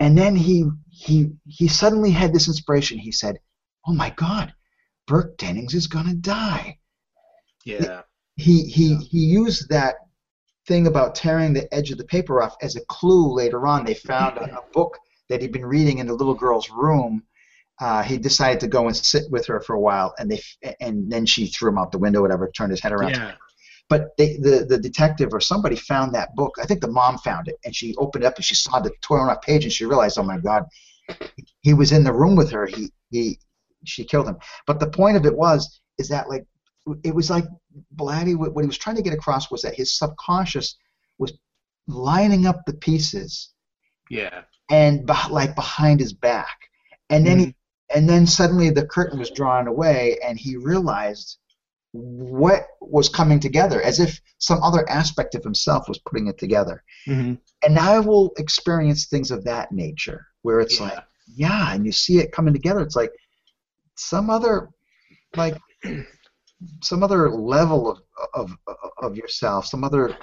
And then he he he suddenly had this inspiration. He said, "Oh my God, Burke Dennings is gonna die." Yeah. He he he, he used that. thing about tearing the edge of the paper off as a clue later on. They found a, a book that he'd been reading in the little girl's room. Uh, he decided to go and sit with her for a while, and they and then she threw him out the window, whatever, turned his head around. Yeah. But they, the the detective or somebody found that book. I think the mom found it, and she opened it up and she saw the torn off page, and she realized, oh my God, he was in the room with her. He he she killed him. But the point of it was is that like it was like Blatty. What he was trying to get across was that his subconscious was lining up the pieces. Yeah. And like behind his back, and then mm. he. And then suddenly the curtain was drawn away, and he realized what was coming together, as if some other aspect of himself was putting it together. Mm-hmm. And now I will experience things of that nature, where it's yeah. like, yeah, and you see it coming together. It's like some other, like some other level of of of yourself, some other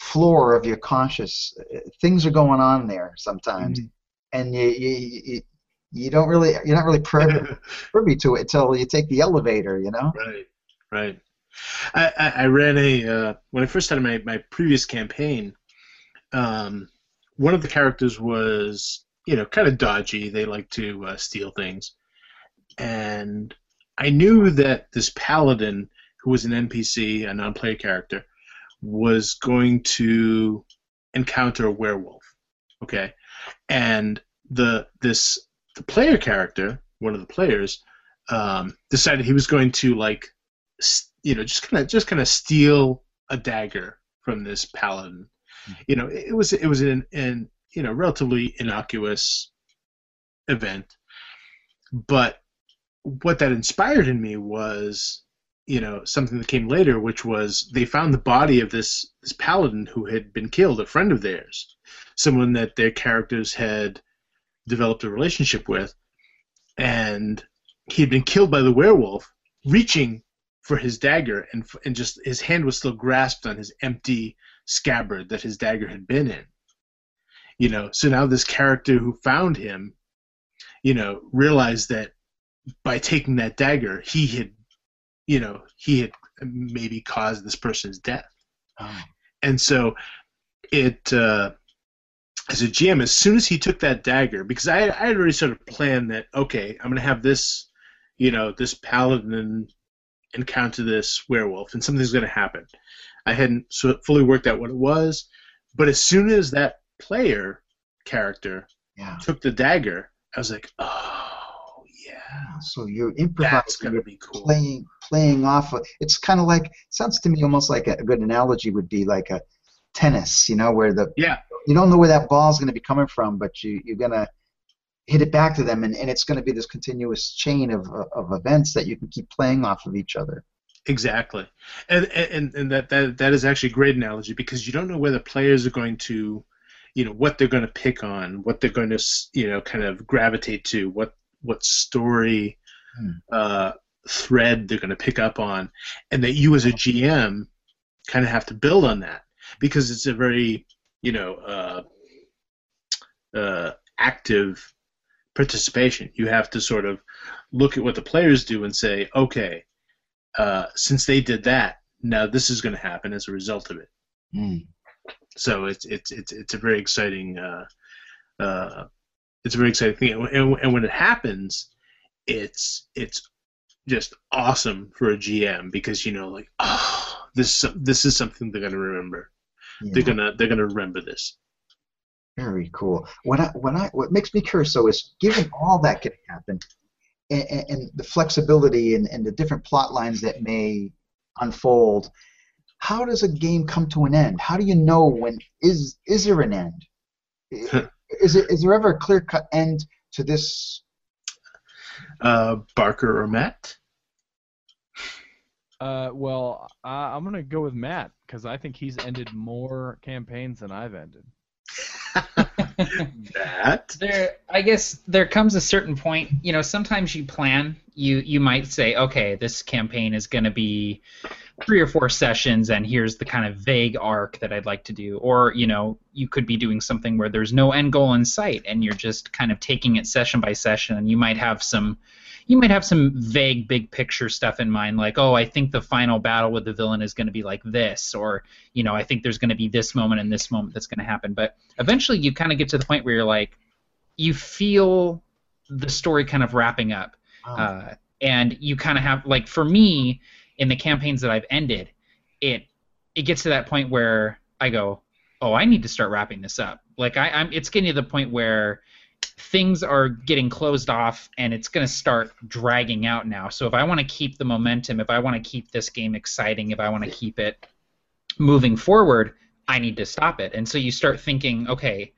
floor of your conscious. Things are going on there sometimes. Mm-hmm. And you, you you you don't really you're not really privy, privy to it until you take the elevator, you know. Right, right. I I, I ran a uh, when I first started my my previous campaign. Um, one of the characters was you know kind of dodgy. They like to uh, steal things, and I knew that this paladin, who was an N P C, a non-player character, was going to encounter a werewolf. Okay, and the this the player character, one of the players, um, decided he was going to like, you know, just kind of just kind of steal a dagger from this paladin. Mm-hmm. You know, it, it was it was an, an you know relatively innocuous event, but what that inspired in me was you know something that came later, which was they found the body of this this paladin who had been killed, a friend of theirs, someone that their characters had developed a relationship with, and he had been killed by the werewolf, reaching for his dagger, and and just his hand was still grasped on his empty scabbard that his dagger had been in. You know, so now this character who found him, you know, realized that by taking that dagger, he had, you know, he had maybe caused this person's death. Oh. And so it. Uh, As a G M, as soon as he took that dagger, because I, I had already sort of planned that, okay, I'm going to have this, you know, this paladin encounter this werewolf, and something's going to happen. I hadn't fully worked out what it was, but as soon as that player character yeah. took the dagger, I was like, oh, yeah. So you're improvising. That's going to be cool. Playing, playing off of, it's kind of like, sounds to me almost like a, a good analogy would be like a tennis, you know, where the... yeah. You don't know where that ball's going to be coming from, but you, you're going to hit it back to them, and, and it's going to be this continuous chain of, of events that you can keep playing off of each other. Exactly. And and, and that, that that is actually a great analogy, because you don't know where the players are going to, you know, what they're going to pick on, what they're going to, you know, kind of gravitate to, what, what story hmm. uh, thread they're going to pick up on, and that you as a G M kind of have to build on that, because it's a very... you know, uh, uh, active participation. You have to sort of look at what the players do and say, okay, uh, since they did that, now this is going to happen as a result of it. Mm. So it's it's it's it's a very exciting uh, uh, it's a very exciting thing, and, and when it happens, it's it's just awesome for a G M, because you know, like, oh, this this is something they're going to remember. Yeah. They're gonna, they're gonna remember this. Very cool. What I, what I, what makes me curious though is, given all that could happen, and, and the flexibility and, and the different plot lines that may unfold, how does a game come to an end? How do you know when is is there an end? is it is there ever a clear cut end to this? Uh, Barker or Matt? Uh, well, uh, I'm gonna go with Matt, because I think he's ended more campaigns than I've ended. Matt? There, I guess there comes a certain point. You know, sometimes you plan. You you might say, okay, this campaign is gonna be three or four sessions, and here's the kind of vague arc that I'd like to do. Or you know, you could be doing something where there's no end goal in sight, and you're just kind of taking it session by session. And you might have some. you might have some vague big picture stuff in mind, like, oh, I think the final battle with the villain is going to be like this, or, you know, I think there's going to be this moment and this moment that's going to happen. But eventually you kind of get to the point where you're like, you feel the story kind of wrapping up. Oh. Uh, and you kind of have, like, for me, in the campaigns that I've ended, it it gets to that point where I go, oh, I need to start wrapping this up. Like, I, I'm, it's getting to the point where things are getting closed off, and it's going to start dragging out now. So if I want to keep the momentum, if I want to keep this game exciting, if I want to keep it moving forward, I need to stop it. And so you start thinking, okay,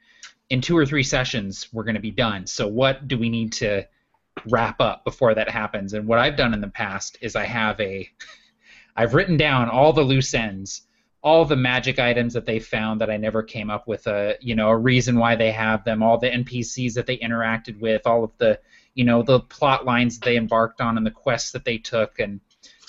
in two or three sessions, we're going to be done. So what do we need to wrap up before that happens? And what I've done in the past is I have a, I've written down all the loose ends, all the magic items that they found that I never came up with a, you know, a reason why they have them, all the N P Cs that they interacted with, all of the, you know, the plot lines that they embarked on and the quests that they took and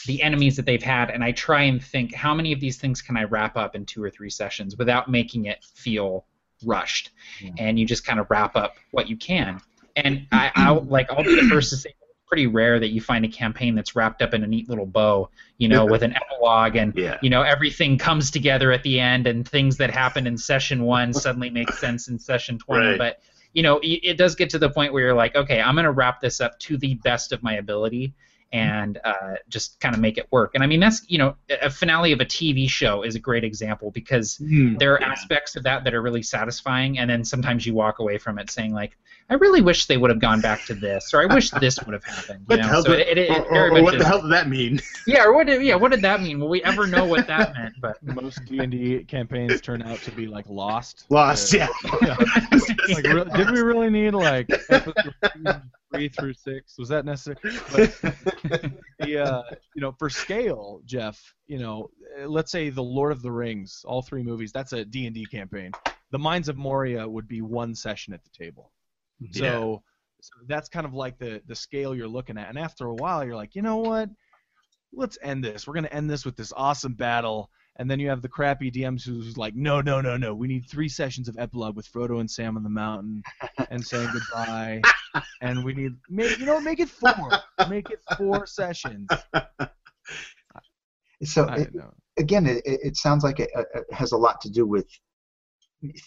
the enemies that they've had, and I try and think, how many of these things can I wrap up in two or three sessions without making it feel rushed? Yeah. And you just kind of wrap up what you can. And I, I'll, like, I'll be the first to say, pretty rare that you find a campaign that's wrapped up in a neat little bow, you know, with an epilogue and, yeah. you know, everything comes together at the end and things that happened in session one suddenly make sense in session twenty. Right. But, you know, it, it does get to the point where you're like, okay, I'm going to wrap this up to the best of my ability and uh, just kind of make it work. And, I mean, that's, you know, a finale of a T V show is a great example because mm, there are yeah. aspects of that that are really satisfying, and then sometimes you walk away from it saying, like, I really wish they would have gone back to this, or I wish this would have happened. You know? So it, it, it, or, or, or what the hell did that mean? Yeah, or what did, yeah, what did that mean? Will we ever know what that meant? But most D and D campaigns turn out to be like Lost. Lost, or, yeah. yeah. Like, re- Lost. Did we really need like episode three through six? Was that necessary? But the, uh, you know, for scale, Jeff, you know, let's say the Lord of the Rings, all three movies. That's a D and D campaign. The Mines of Moria would be one session at the table. So, yeah. so that's kind of like the, the scale you're looking at. And after a while, you're like, you know what? Let's end this. We're going to end this with this awesome battle. And then you have the crappy D Ms who's like, no, no, no, no. We need three sessions of epilogue with Frodo and Sam on the mountain and saying goodbye. And we need, make, you know, make it four. Make it four sessions. So, it, again, it, it sounds like it, it has a lot to do with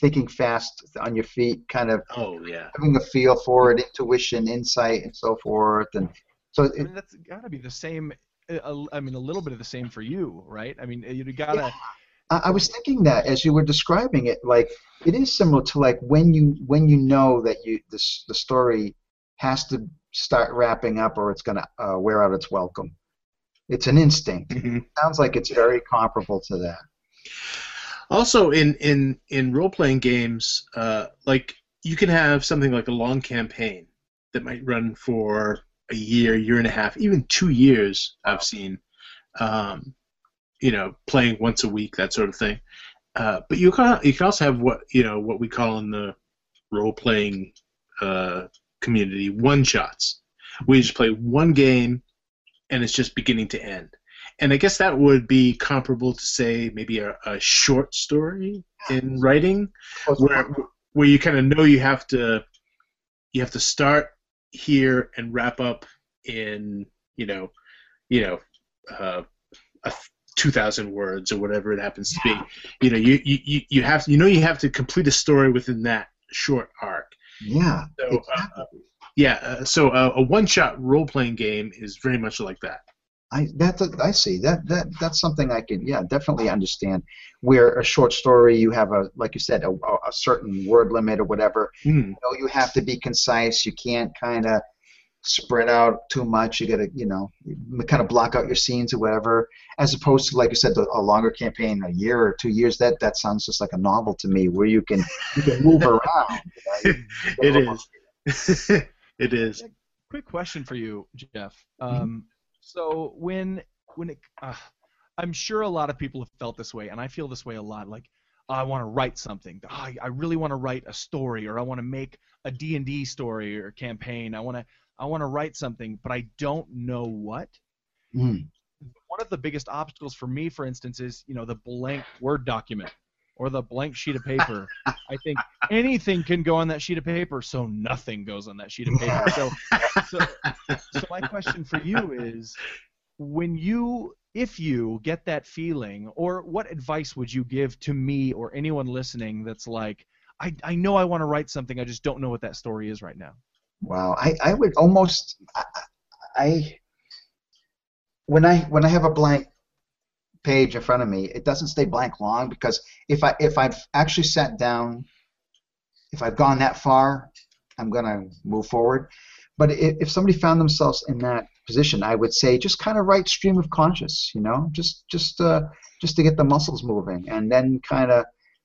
thinking fast, on your feet, kind of oh, yeah. having a feel for it, intuition, insight, and so forth. And so it, I mean, that's got to be the same. Uh, I mean, a little bit of the same for you, right? I mean, you gotta. Yeah. I, I was thinking that as you were describing it, like it is similar to like when you when you know that you this the story has to start wrapping up, or it's gonna uh, wear out its welcome. It's an instinct. Mm-hmm. It sounds like it's very comparable to that. Also, in, in, in role-playing games, uh, like you can have something like a long campaign that might run for a year, year and a half, even two years I've seen, um, you know, playing once a week, that sort of thing. Uh, but you can, you can also have what, you know, what we call in the role-playing uh, community one-shots, where you just play one game and it's just beginning to end. And I guess that would be comparable to, say, maybe a, a short story in writing, where where you kind of know you have to you have to start here and wrap up in you know you know uh, a two thousand words or whatever it happens to be. You know, you you you have you know you have to complete a story within that short arc. Yeah. So exactly. uh, yeah. Uh, so a, a one-shot role-playing game is very much like that. I that I see that that that's something I can yeah definitely understand. Where a short story, you have a like you said a, a certain word limit or whatever. Mm. You know, you have to be concise. You can't kind of spread out too much. You gotta you know kind of block out your scenes or whatever. As opposed to like you said, a longer campaign, a year or two years. That that sounds just like a novel to me, where you can you can move around. You know, you it is. It is. Quick question for you, Jeff. Um, mm-hmm. So when when it, uh, I'm sure a lot of people have felt this way, and I feel this way a lot. Like, oh, I want to write something. Oh, I, I really want to write a story, or I want to make a D and D story or campaign. I want to I want to write something, but I don't know what. Mm. One of the biggest obstacles for me, for instance, is you know the blank Word document or the blank sheet of paper. I think anything can go on that sheet of paper, so nothing goes on that sheet of paper. So, so, so my question for you is, when you, if you get that feeling, or what advice would you give to me or anyone listening that's like, I, I know I want to write something, I just don't know what that story is right now? Wow, I, I would almost, I, I when I when I have a blank page in front of me, it doesn't stay blank long, because if I if I've actually sat down, if I've gone that far, I'm gonna move forward. But if, if somebody found themselves in that position, I would say just kind of write stream of conscious, you know, just just uh, just to get the muscles moving, and then kind of.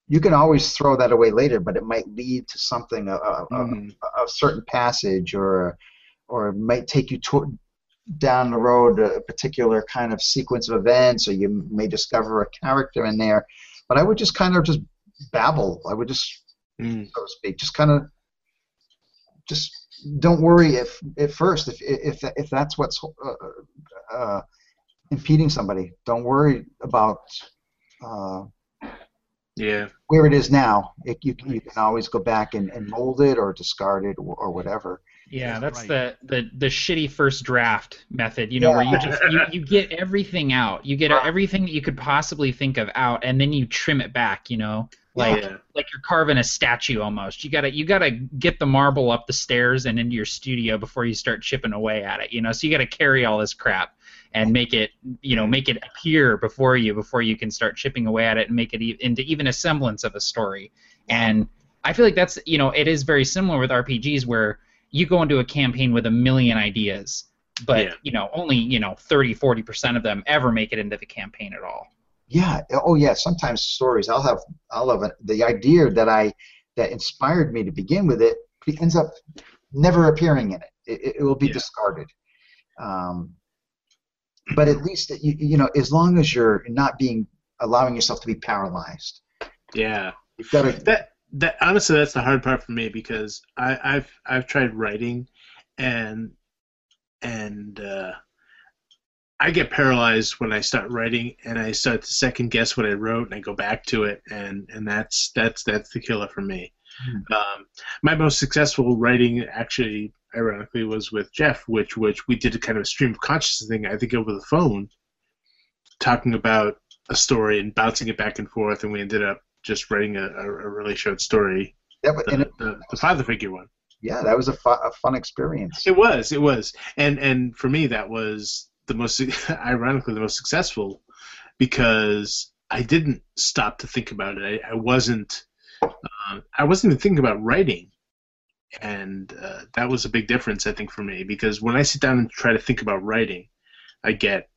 You can always throw that away later, but it might lead to something, a, a, mm. a, a certain passage, or or it might take you to, down the road a particular kind of sequence of events, or you may discover a character in there. But I would just kind of just babble. I would just, mm. so to speak, just kind of just don't worry if at first if if if that's what's uh, uh, impeding somebody. Don't worry about. Uh, Yeah. Where it is now, it, you you can always go back and, and mold it or discard it or, or whatever. Yeah, that's right. the, the the shitty first draft method, you know, yeah. where you just you, you get everything out, you get everything that you could possibly think of out, and then you trim it back, you know, like yeah. like you're carving a statue almost. You gotta you gotta get the marble up the stairs and into your studio before you start chipping away at it, you know. So you gotta carry all this crap and make it, you know, make it appear before you, before you can start chipping away at it and make it e- into even a semblance of a story. And I feel like that's, you know, it is very similar with R P Gs where you go into a campaign with a million ideas, but, yeah. you know, only, you know, thirty, forty percent of them ever make it into the campaign at all. Yeah. Oh, yeah. Sometimes stories, I'll have, I'll have a, the idea that I, that inspired me to begin with it, it ends up never appearing in it. It, it will be yeah. discarded. Um, But at least, you, you know, as long as you're not being allowing yourself to be paralyzed. Yeah. You've got to... That that honestly, that's the hard part for me, because I, I've I've tried writing, and and uh, I get paralyzed when I start writing, and I start to second guess what I wrote, and I go back to it, and and that's that's that's the killer for me. Mm-hmm. Um, my most successful writing, actually, ironically, was with Jeff, which which we did a kind of stream of consciousness thing, I think, over the phone, talking about a story and bouncing it back and forth, and we ended up just writing a, a really short story, yeah, but, the, and it, the, the father figure one. Yeah, that was a, fu- a fun experience. It was, it was. And, and for me, that was the most, ironically, the most successful, because I didn't stop to think about it. I, I wasn't... Uh, I wasn't even thinking about writing, and uh, that was a big difference, I think, for me, because when I sit down and try to think about writing, I get,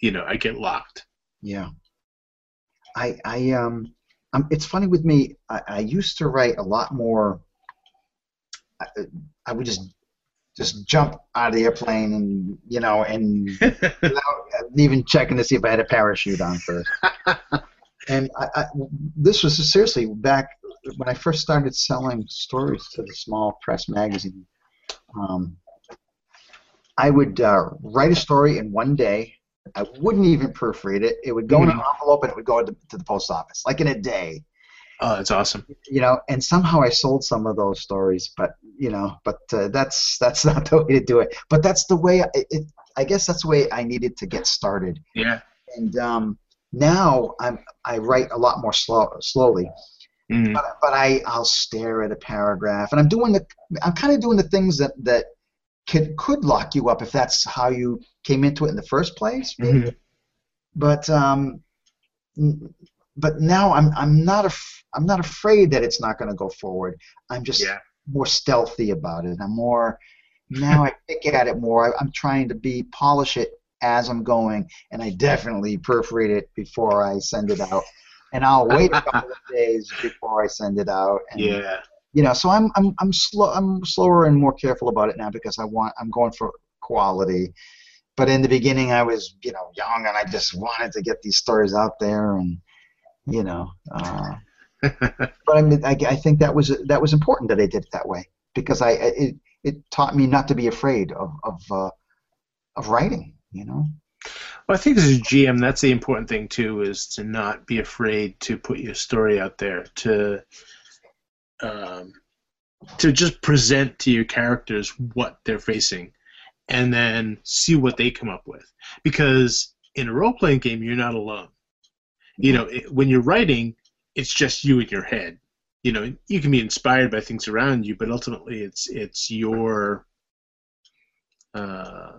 you know, I get locked. Yeah. I, I, um, I'm, it's funny with me. I, I used to write a lot more. I, I would just, just jump out of the airplane, and you know, and without even checking to see if I had a parachute on first. And I, I, this was seriously back when I first started selling stories to the small press magazine. Um, I would uh, write a story in one day. I wouldn't even proofread it. It would go mm-hmm. in an envelope, and it would go to, to the post office, like in a day. Oh, that's awesome. You know, and somehow I sold some of those stories, but you know, but uh, that's that's not the way to do it. But that's the way. It, it, I guess that's the way I needed to get started. Yeah. And. Um, Now I'm I write a lot more slow, slowly, mm. but, but I I'll stare at a paragraph, and I'm doing the I'm kind of doing the things that that could could lock you up if that's how you came into it in the first place. Mm-hmm. But um, but now I'm I'm not af- I'm not afraid that it's not going to go forward. I'm just yeah. more stealthy about it. I'm more now I pick at it more. I, I'm trying to be polish it as I'm going, and I definitely perforate it before I send it out, and I'll wait a couple of days before I send it out. And, yeah. You know, so I'm I'm I'm slow I'm slower and more careful about it now, because I want I'm going for quality. But in the beginning, I was you know young, and I just wanted to get these stories out there, and you know. Uh, but I mean, I, I think that was that was important that I did it that way, because I it it taught me not to be afraid of of uh, of writing. You know? Well, I think as a G M, that's the important thing too, is to not be afraid to put your story out there, to um, to just present to your characters what they're facing, and then see what they come up with. Because in a role-playing game, you're not alone. You know, it, when you're writing, it's just you in your head. You know, you can be inspired by things around you, but ultimately, it's it's your uh,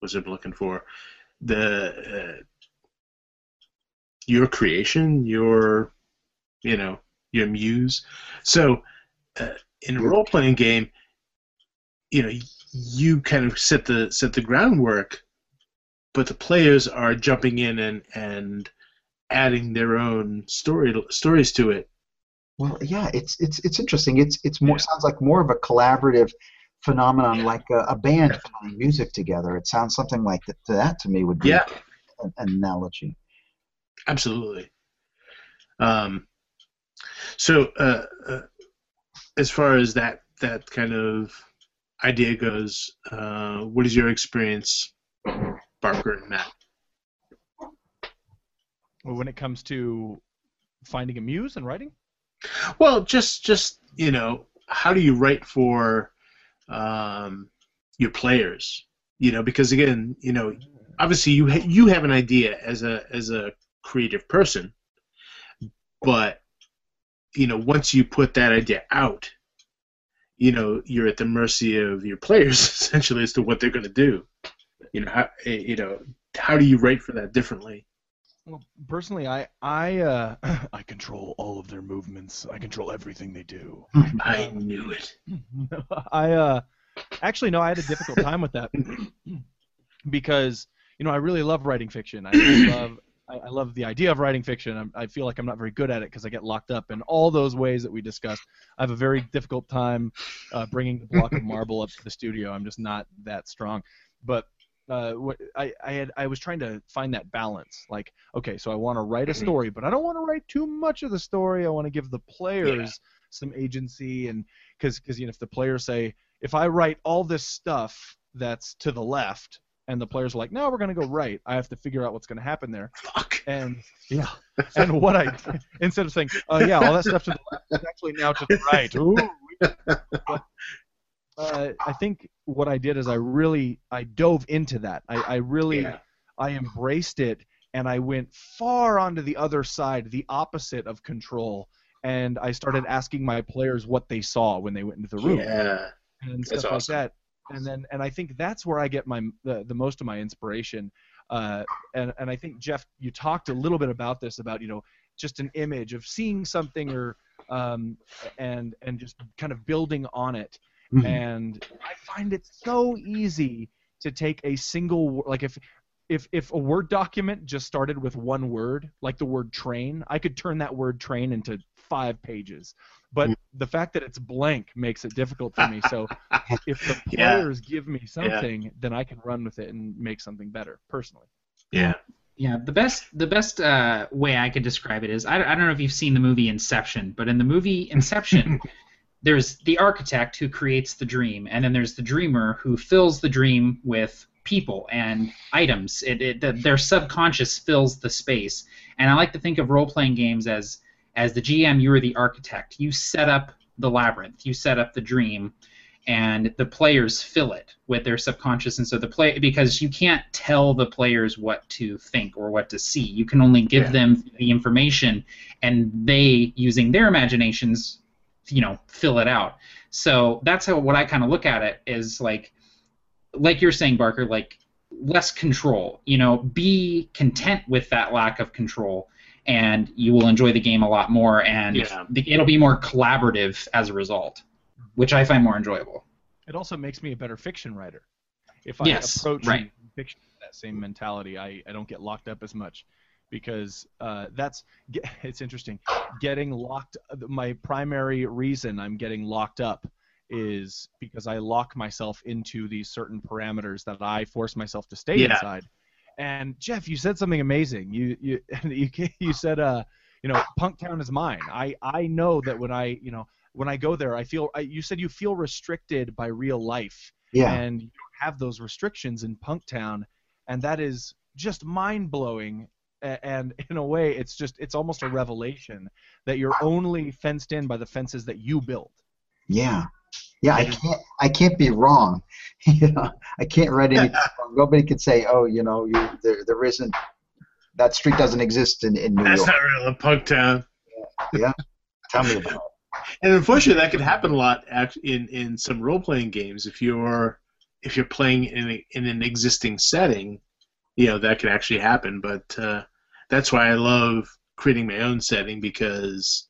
what's it looking for? The uh, your creation, your you know your muse. So uh, in a role-playing game, you know you kind of set the set the groundwork, but the players are jumping in and and adding their own story stories to it. Well, yeah, it's it's it's interesting. It's it's more yeah. sounds like more of a collaborative phenomenon, yeah. like a, a band yeah. playing music together. It sounds something like that. That to me would be yeah. an, an analogy. Absolutely. Um, so uh, uh, as far as that that kind of idea goes, uh, what is your experience, Barker and Matt? When it comes to finding a muse and writing? Well, just, just you know, how do you write for um, your players? You know, because again, you know, obviously you ha you have an idea as a as a creative person, but you know, once you put that idea out, you know, you're at the mercy of your players essentially as to what they're going to do. You know, how you know how do you write for that differently? Well, personally, I I uh, I control all of their movements. I control everything they do. I knew it. I uh, actually no, I had a difficult time with that because you know I really love writing fiction. I really love I, I love the idea of writing fiction. I'm, I feel like I'm not very good at it because I get locked up in all those ways that we discussed. I have a very difficult time uh, bringing the block of marble up to the studio. I'm just not that strong, but. Uh, I, I, had, I was trying to find that balance. Like, okay, so I want to write a story, but I don't want to write too much of the story. I want to give the players yeah. some agency, and because because you know, if the players say, if I write all this stuff that's to the left, and the players are like, no, we're gonna go right. I have to figure out what's gonna happen there. Fuck. And yeah, and what I instead of saying, oh uh, yeah, all that stuff to the left is actually now to the right. Ooh. But, Uh, I think what I did is I really I dove into that. I, I really yeah. I embraced it, and I went far onto the other side, the opposite of control. And I started asking my players what they saw when they went into the room, yeah. and stuff that's awesome. like that. And then and I think that's where I get my the, the most of my inspiration. Uh, and and I think Jeff, you talked a little bit about this about you know just an image of seeing something or um, and and just kind of building on it. Mm-hmm. And I find it so easy to take a single like if if if a Word document just started with one word, like the word train, I could turn that word train into five pages. But the fact that it's blank makes it difficult for me. So if the players yeah. give me something, yeah. then I can run with it and make something better personally. Yeah. Yeah, the best the best uh, way I could describe it is I I don't know if you've seen the movie Inception, but in the movie Inception there's the architect who creates the dream, and then there's the dreamer who fills the dream with people and items. It, it, the, their subconscious fills the space. And I like to think of role-playing games as, as the G M, you are the architect. You set up the labyrinth. You set up the dream, and the players fill it with their subconscious. And so the play, because you can't tell the players what to think or what to see. You can only give yeah. them the information, and they, using their imaginations, you know, fill it out. So that's how what I kind of look at it is like, like you're saying, Barker, like less control. You know, be content with that lack of control, and you will enjoy the game a lot more, and yeah. it'll be more collaborative as a result, which I find more enjoyable. It also makes me a better fiction writer. If I yes, approach right. fiction with that same mentality, I, I don't get locked up as much. Because uh, that's it's interesting. Getting locked. My primary reason I'm getting locked up is because I lock myself into these certain parameters that I force myself to stay yeah. inside. And Jeff, you said something amazing. You you you, you said uh you know Punktown is mine. I I know that when I you know when I go there, I feel. I, you said you feel restricted by real life. Yeah. And you don't have those restrictions in Punktown, and that is. just mind-blowing. And in a way, it's just, it's almost a revelation that you're only fenced in by the fences that you built. Yeah. Yeah, I can't, I can't be wrong. You know, I can't write anything wrong. Nobody could say, oh, you know, you, there, there isn't, that street doesn't exist in, in New York. That's not real, Punktown. Yeah. Yeah. Tell me about it. And unfortunately, that could happen a lot in, in some role-playing games. If you're, if you're playing in, a, in an existing setting, you know, that could actually happen. But uh, that's why I love creating my own setting, because,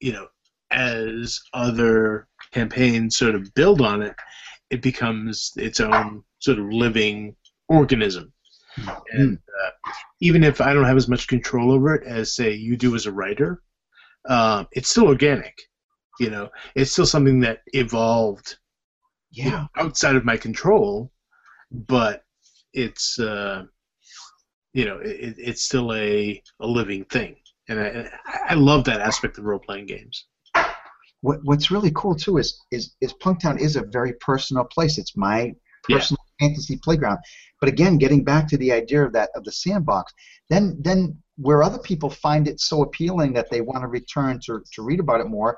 you know, as other campaigns sort of build on it, it becomes its own sort of living organism. And uh, even if I don't have as much control over it as, say, you do as a writer, uh, it's still organic. You know, it's still something that evolved, yeah, you know, outside of my control, but it's, uh, you know, it, it's still a, a living thing. And I, I love that aspect of role-playing games. What, what's really cool, too, is, is, is Punktown is a very personal place. It's my personal, yeah, fantasy playground. But again, getting back to the idea of that, of the sandbox, then then where other people find it so appealing that they want to return to, to read about it more,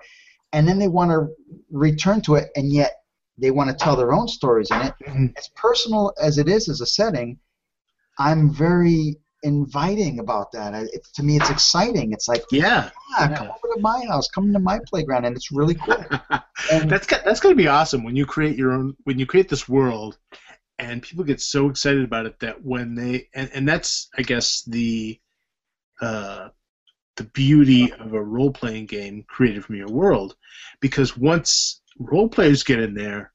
and then they want to return to it, and yet they want to tell their own stories in it. Mm-hmm. As personal as it is as a setting, I'm very inviting about that. I, it, to me, it's exciting. It's like, yeah, yeah, yeah, come over to my house, come to my playground, and it's really cool. And that's got, that's going to be awesome when you create your own, when you create this world, and people get so excited about it that when they, and, and that's, I guess, the uh, the beauty of a role playing game created from your world, because once role players get in there,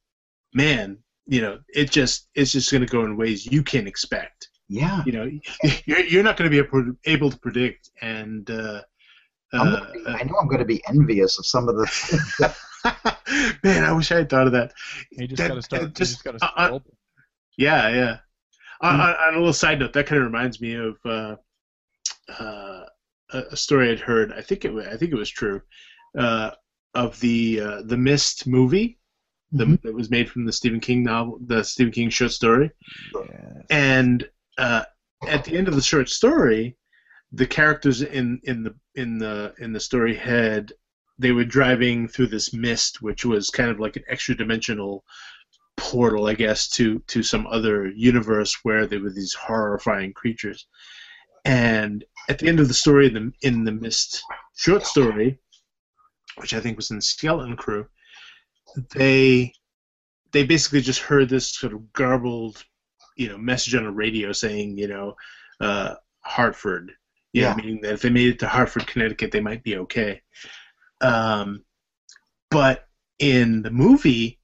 man, you know, it just, it's just going to go in ways you can't expect. Yeah, you know, you're, you're not going to be able to predict, and uh, uh, be, I know I'm going to be envious of some of the. Man, I wish I had thought of that. You just got to start. Just, just uh, uh, yeah, yeah. Mm-hmm. on, on a little side note, that kind of reminds me of uh, uh, a story I'd heard. I think it. I think it was true, uh, of the uh, the Mist movie. Mm-hmm. the, that was made from the Stephen King novel, the Stephen King short story, yes. And. Uh, at the end of the short story, the characters in, in the in the in the story had, they were driving through this mist, which was kind of like an extra dimensional portal, I guess, to to some other universe where there were these horrifying creatures. And at the end of the story, in the in the Mist short story, which I think was in the Skeleton Crew, they they basically just heard this sort of garbled, you know, message on a radio saying, you know, uh, Hartford, you yeah, know, meaning that if they made it to Hartford, Connecticut, they might be okay. Um, but in the movie,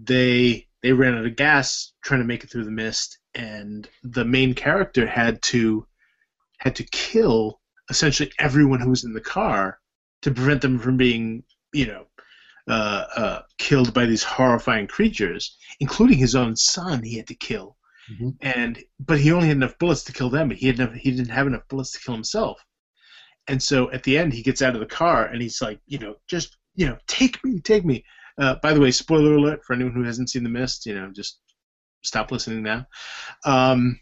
they they ran out of gas trying to make it through the mist, and the main character had to had to kill essentially everyone who was in the car to prevent them from being, you know, uh, uh, killed by these horrifying creatures, including his own son. He had to kill. Mm-hmm. And but he only had enough bullets to kill them, but he had enough, he didn't have enough bullets to kill himself. And so at the end, he gets out of the car and he's like, you know, just, you know, take me, take me. Uh, by the way, spoiler alert for anyone who hasn't seen The Mist, you know, just stop listening now. Um,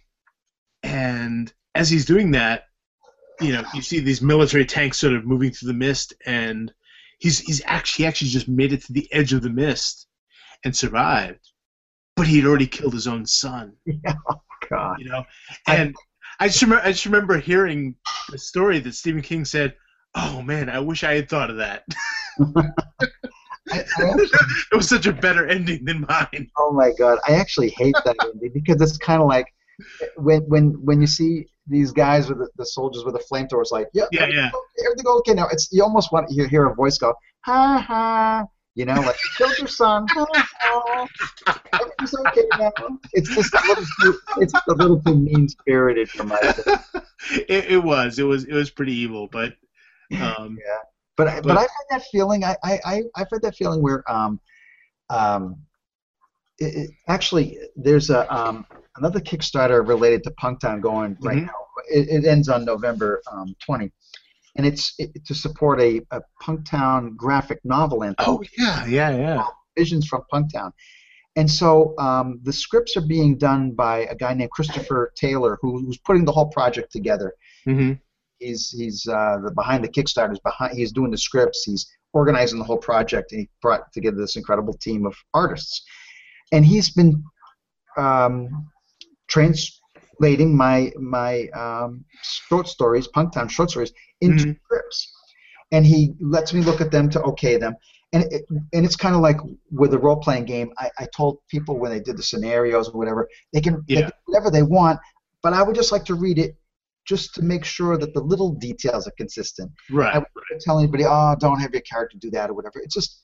and as he's doing that, you know, you see these military tanks sort of moving through the mist, and he's he's actually he actually just made it to the edge of the mist and survived. But he'd already killed his own son. Yeah, oh God. You know, and I, I just remember I just remember hearing the story that Stephen King said, "Oh man, I wish I had thought of that." I, I actually, it was such a better ending than mine. Oh my God, I actually hate that ending, because it's kind of like when when when you see these guys with the, the soldiers with the flamethrowers, like, yeah, yeah, everything, yeah. Go, everything go okay now. It's, you almost want to hear a voice go, "Ha ha." You know, like, you killed your son. Oh, everything's okay now. It's just a little too, it's a little too mean-spirited for my opinion. It, it was. It was. It was pretty evil, but um, yeah. But I, but, but I've had that feeling. I I I've had that feeling where um um it, it, actually there's a um another Kickstarter related to Punktown going right mm-hmm. now. It, it ends on November um twentieth. And it's it, to support a, a Punktown graphic novel anthology. Oh, yeah, yeah, yeah. Visions from Punktown. And so um, the scripts are being done by a guy named Christopher Taylor, who, who's putting the whole project together. Mm-hmm. He's he's uh, the, behind the Kickstarters. Behind he's doing the scripts. He's organizing the whole project, and he brought together this incredible team of artists. And he's been um, translating my my um, short stories, Punktown short stories, into mm-hmm. scripts. And he lets me look at them to okay them. And, it, and it's kind of like with a role-playing game, I, I told people when they did the scenarios or whatever, they can, yeah. they can do whatever they want, but I would just like to read it just to make sure that the little details are consistent. Right. I wouldn't right. tell anybody, oh, don't have your character do that or whatever. It's just,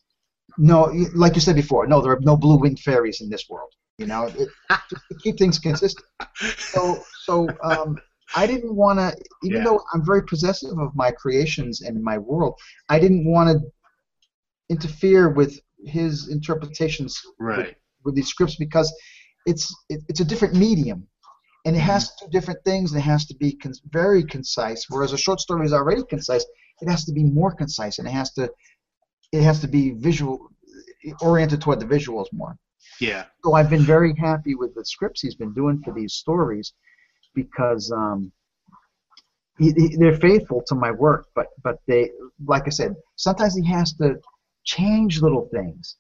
no, like you said before, no, there are no blue-winged fairies in this world. You know, it, just to keep things consistent. So, so um, I didn't want to, even yeah. though I'm very possessive of my creations and my world, I didn't want to interfere with his interpretations right. with, with these scripts, because it's it, it's a different medium, and it has to do different things, and it has to be con very concise. Whereas a short story is already concise, it has to be more concise, and it has to it has to be visual oriented toward the visuals more. Yeah. So I've been very happy with the scripts he's been doing for these stories, because um, he, he, they're faithful to my work, but but they, like I said, sometimes he has to change little things.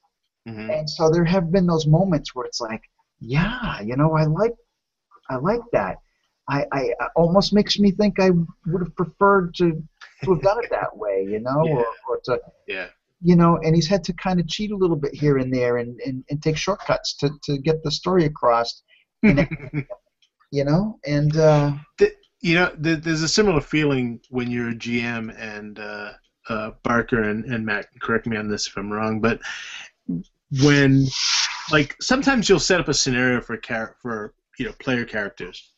Mm-hmm. And so there have been those moments where it's like, yeah, you know, I like I like that. I, I it almost makes me think I would have preferred to, to have done it that way, you know, yeah. or, or to yeah. you know, and he's had to kind of cheat a little bit here and there and, and, and take shortcuts to, to get the story across. And it, you know, and uh, the, you know, the, there's a similar feeling when you're a G M and uh Uh, Barker and, and Matt, correct me on this if I'm wrong, but when, like, sometimes you'll set up a scenario for char for you know player characters,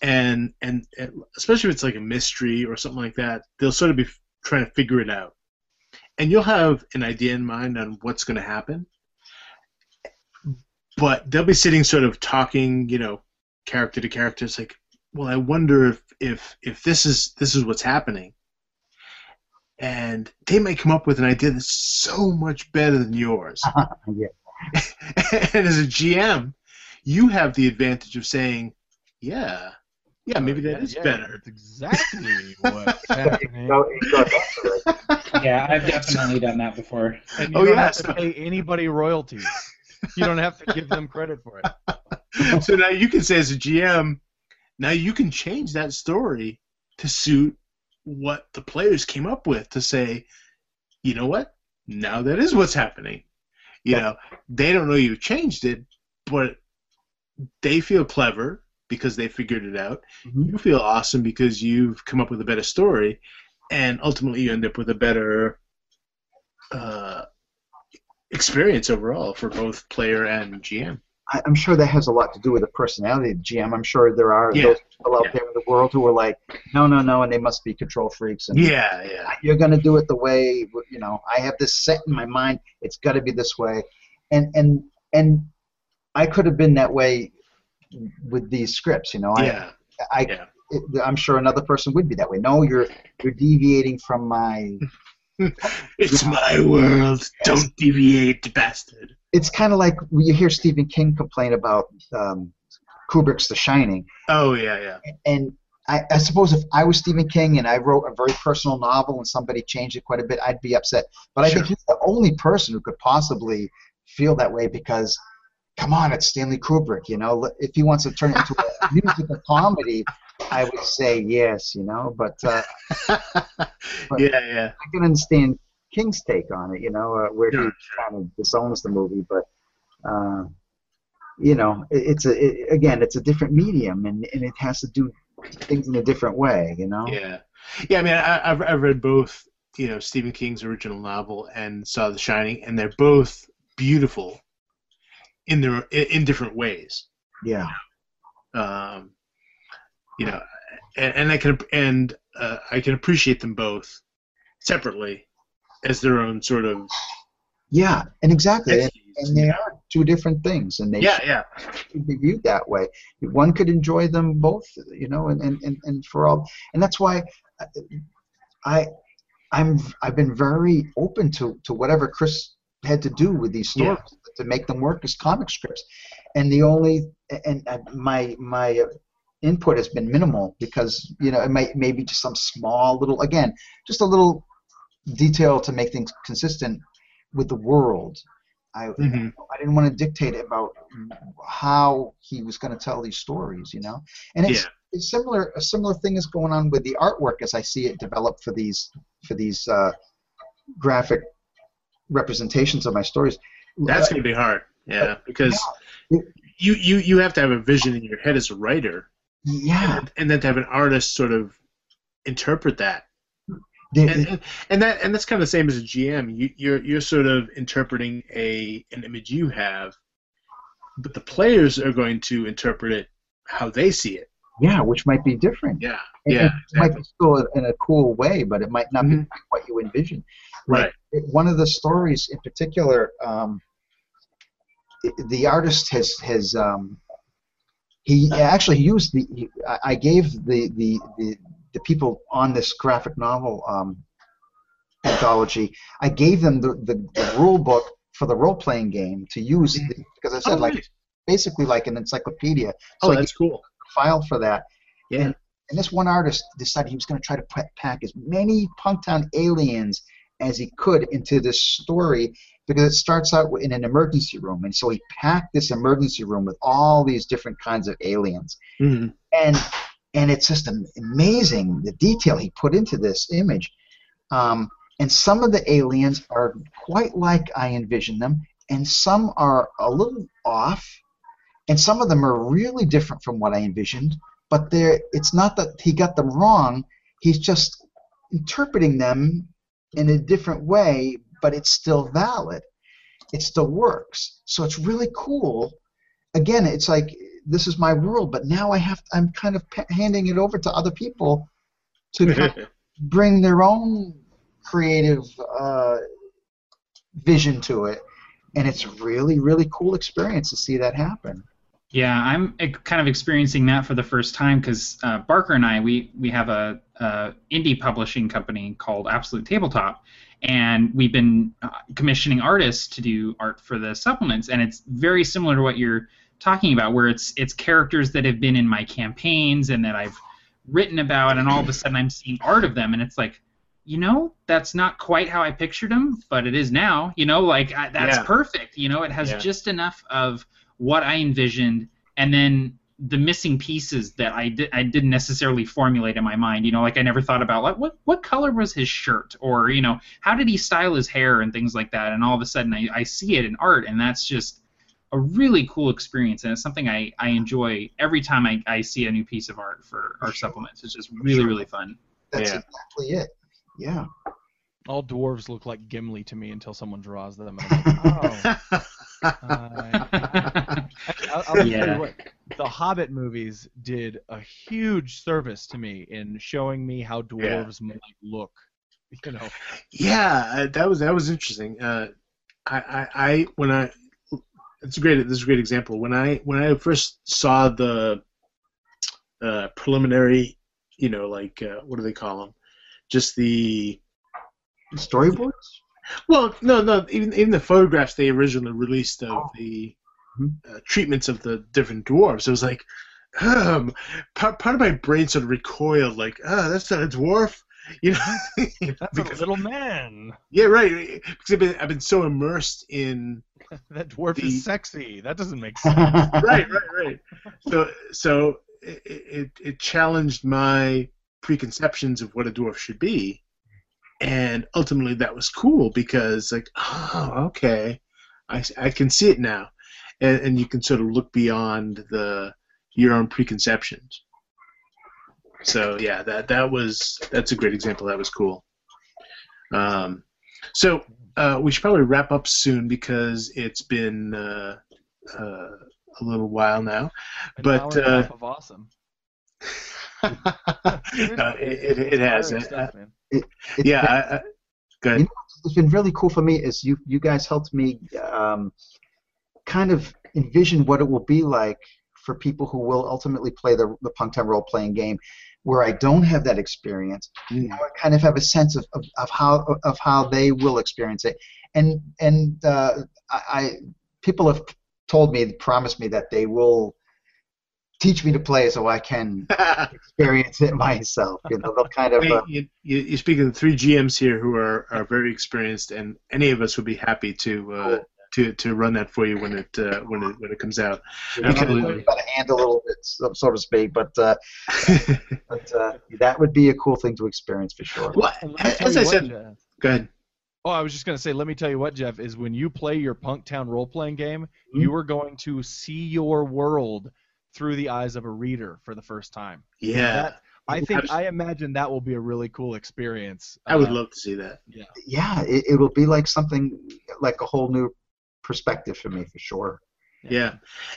and, and and especially if it's like a mystery or something like that, they'll sort of be trying to figure it out, and you'll have an idea in mind on what's going to happen, but they'll be sitting sort of talking, you know, character to character. It's like, well, I wonder if if if this is this is what's happening. And they may come up with an idea that's so much better than yours. yeah. And as a G M, you have the advantage of saying, yeah, yeah, maybe that yeah, is yeah, better. That's exactly what's happening. Yeah, I've definitely done that before. And you oh, don't yeah, have so. to pay anybody royalties. You don't have to give them credit for it. So now you can say as a G M, now you can change that story to suit what the players came up with, to say, you know what, now that is what's happening. You know, they don't know you changed it, but they feel clever because they figured it out. Mm-hmm. You feel awesome because you've come up with a better story, and ultimately you end up with a better uh, experience overall for both player and G M. I, I'm sure that has a lot to do with the personality of G M. I'm sure there are yeah. those people out yeah. there in the world who are like, no, no, no, and they must be control freaks. And yeah, yeah. You're going to do it the way, you know, I have this set in my mind. It's got to be this way. And and and I could have been that way with these scripts, you know. Yeah. I, I, yeah. It, I'm sure another person would be that way. No, you're you're deviating from my... It's my world. Yes. Don't deviate, bastard. It's kind of like you hear Stephen King complain about um, Kubrick's The Shining. Oh, yeah, yeah. And I, I suppose if I was Stephen King and I wrote a very personal novel and somebody changed it quite a bit, I'd be upset. But I sure. think he's the only person who could possibly feel that way, because, come on, it's Stanley Kubrick, you know. If he wants to turn it into a musical comedy, I would say yes, you know. But, uh, but yeah, yeah. I can understand King's take on it, you know, uh, where yeah. he kind of disowns the movie, but uh, you know, it, it's a it, again, it's a different medium, and, and it has to do things in a different way, you know. Yeah, yeah. I mean, I, I've I've read both, you know, Stephen King's original novel and saw The Shining, and they're both beautiful in their in different ways. Yeah. Um, you know, and, and I can and uh, I can appreciate them both separately, as their own sort of yeah, and exactly, and, and they are two different things, and they yeah, should, yeah. should be viewed that way. One could enjoy them both, you know, and and, and, and for all, and that's why I, I'm I've been very open to to whatever Chris had to do with these stories yeah. at the to make them work is comic scripts, and the only and uh, my my input has been minimal because you know it might maybe just some small little again just a little detail to make things consistent with the world. I mm-hmm. I didn't want to dictate about how he was going to tell these stories, you know. And it's, yeah. it's similar. A similar thing is going on with the artwork as I see it develop for these for these uh, graphic representations of my stories. That's going to be hard, yeah, because yeah. you you you have to have a vision in your head as a writer, yeah, and, and then to have an artist sort of interpret that. And, and, and that and that's kind of the same as a G M. You, you're you're sort of interpreting a an image you have, but the players are going to interpret it how they see it. Yeah, which might be different. Yeah, and yeah, it exactly. might be still in a cool way, but it might not mm-hmm. be what you envision. Like, right. It, one of the stories in particular, um, it, the artist has has um, he actually used the he, I gave the the the. the people on this graphic novel um, anthology, I gave them the, the, the rule book for the role-playing game to use because I said, oh, like, nice. basically like an encyclopedia. So oh, that's cool. File for that. Yeah. And, and this one artist decided he was going to try to pack as many Punktown aliens as he could into this story because it starts out in an emergency room, and so he packed this emergency room with all these different kinds of aliens. Mm-hmm. And And it's just amazing the detail he put into this image. Um, and some of the aliens are quite like I envision them, and some are a little off, and some of them are really different from what I envisioned, but they're, it's not that he got them wrong. He's just interpreting them in a different way, but it's still valid. It still works. So it's really cool. Again, it's like... this is my world, but now I have. I'm kind of p handing it over to other people to kind of bring their own creative uh, vision to it, and it's a really, really cool experience to see that happen. Yeah, I'm kind of experiencing that for the first time because uh, Barker and I, we we have a, a indie publishing company called Absolute Tabletop, and we've been uh, commissioning artists to do art for the supplements, and it's very similar to what you're talking about, where it's it's characters that have been in my campaigns and that I've written about, and all of a sudden I'm seeing art of them, and it's like, you know, that's not quite how I pictured them, but it is now. You know, like I, that's yeah. perfect. You know, it has yeah. just enough of what I envisioned, and then the missing pieces that I did I didn't necessarily formulate in my mind. You know, like I never thought about like what what color was his shirt, or you know, how did he style his hair and things like that. And all of a sudden I I see it in art, and that's just a really cool experience, and it's something I, I enjoy every time I, I see a new piece of art for our supplements. It's just really, really fun. That's yeah. exactly it. Yeah. All dwarves look like Gimli to me until someone draws them. And I'm like, oh. uh, I, I'll, I'll yeah. tell you what, the Hobbit movies did a huge service to me in showing me how dwarves yeah. might look. You know. Yeah, that was that was interesting. Uh, I, I, I when I It's a great. This is a great example. When I when I first saw the uh, preliminary, you know, like uh, what do they call them? Just the storyboards. Well, no, no. Even even the photographs they originally released of oh. the uh, treatments of the different dwarves. It was like, um, part part of my brain sort of recoiled. Like, ah, oh, that's not a dwarf. You know, that's because, a little man. Yeah, right. Because I've been, I've been so immersed in that dwarf the, is sexy. That doesn't make sense. Right, right, right. So, so it, it it challenged my preconceptions of what a dwarf should be, and ultimately that was cool because like, oh, okay, I I can see it now, and and you can sort of look beyond the your own preconceptions. So yeah, that that was that's a great example. That was cool. Um, so uh, we should probably wrap up soon because it's been uh, uh, a little while now. An but hour uh, and a half of awesome. no, it, it, it has. Stuff, man. It, it, yeah. Been, I, I, go ahead. You know, what's been really cool for me is you you guys helped me um, kind of envision what it will be like for people who will ultimately play the, the Punktown role-playing game, where I don't have that experience, mm. I kind of have a sense of, of, of how of how they will experience it, and and uh, I people have told me, promised me that they will teach me to play so I can experience it myself. You know, they'll kind of. I mean, uh, you, you, you speak of the three G Ms here who are, are very experienced, and any of us would be happy to uh, cool. to to run that for you when it uh, when it when it comes out. You can learn how to handle a little bit, so to speak, but uh, but uh, that would be a cool thing to experience for sure. Well, as I said, Jeff. Go ahead. Oh, I was just going to say, let me tell you what, Jeff, is when you play your Punktown role-playing game, mm-hmm. you are going to see your world through the eyes of a reader for the first time. Yeah. That, I think, I, was, I imagine that will be a really cool experience. I would uh, love to see that. Yeah, yeah it, it will be like something, like a whole new perspective for me, for sure. Yeah. yeah.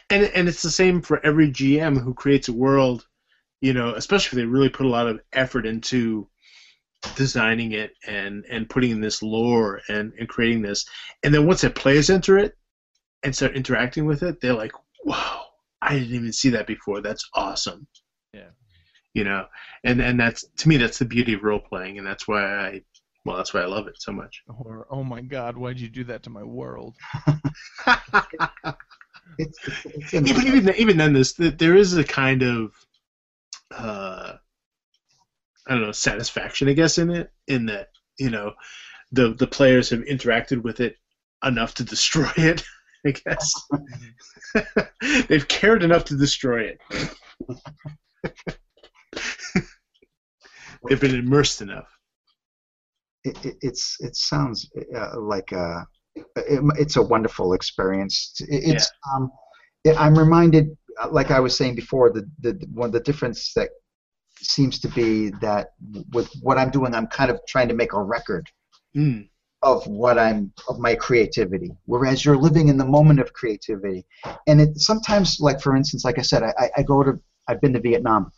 And, and it's the same for every G M who creates a world, you know, especially if they really put a lot of effort into designing it and and putting in this lore and and creating this, and then once the players enter it and start interacting with it, they're like, "Wow, I didn't even see that before. That's awesome." Yeah, you know, and and that's, to me, that's the beauty of role playing, and that's why I well that's why I love it so much. Or, oh my God, why'd you do that to my world? it's, it's yeah, but even even then, this there is a kind of uh. I don't know, satisfaction, I guess, in it, in that, you know, the the players have interacted with it enough to destroy it, I guess. They've cared enough to destroy it. They've been immersed enough. It, it, it's, it sounds uh, like a, it, it's a wonderful experience. It, it's, yeah. um, it, I'm reminded, like I was saying before, the, the, one of the difference that seems to be that with what I'm doing, I'm kind of trying to make a record mm. of what I'm of my creativity. Whereas you're living in the moment of creativity, and it sometimes, like for instance, like I said, I, I go to I've been to Vietnam,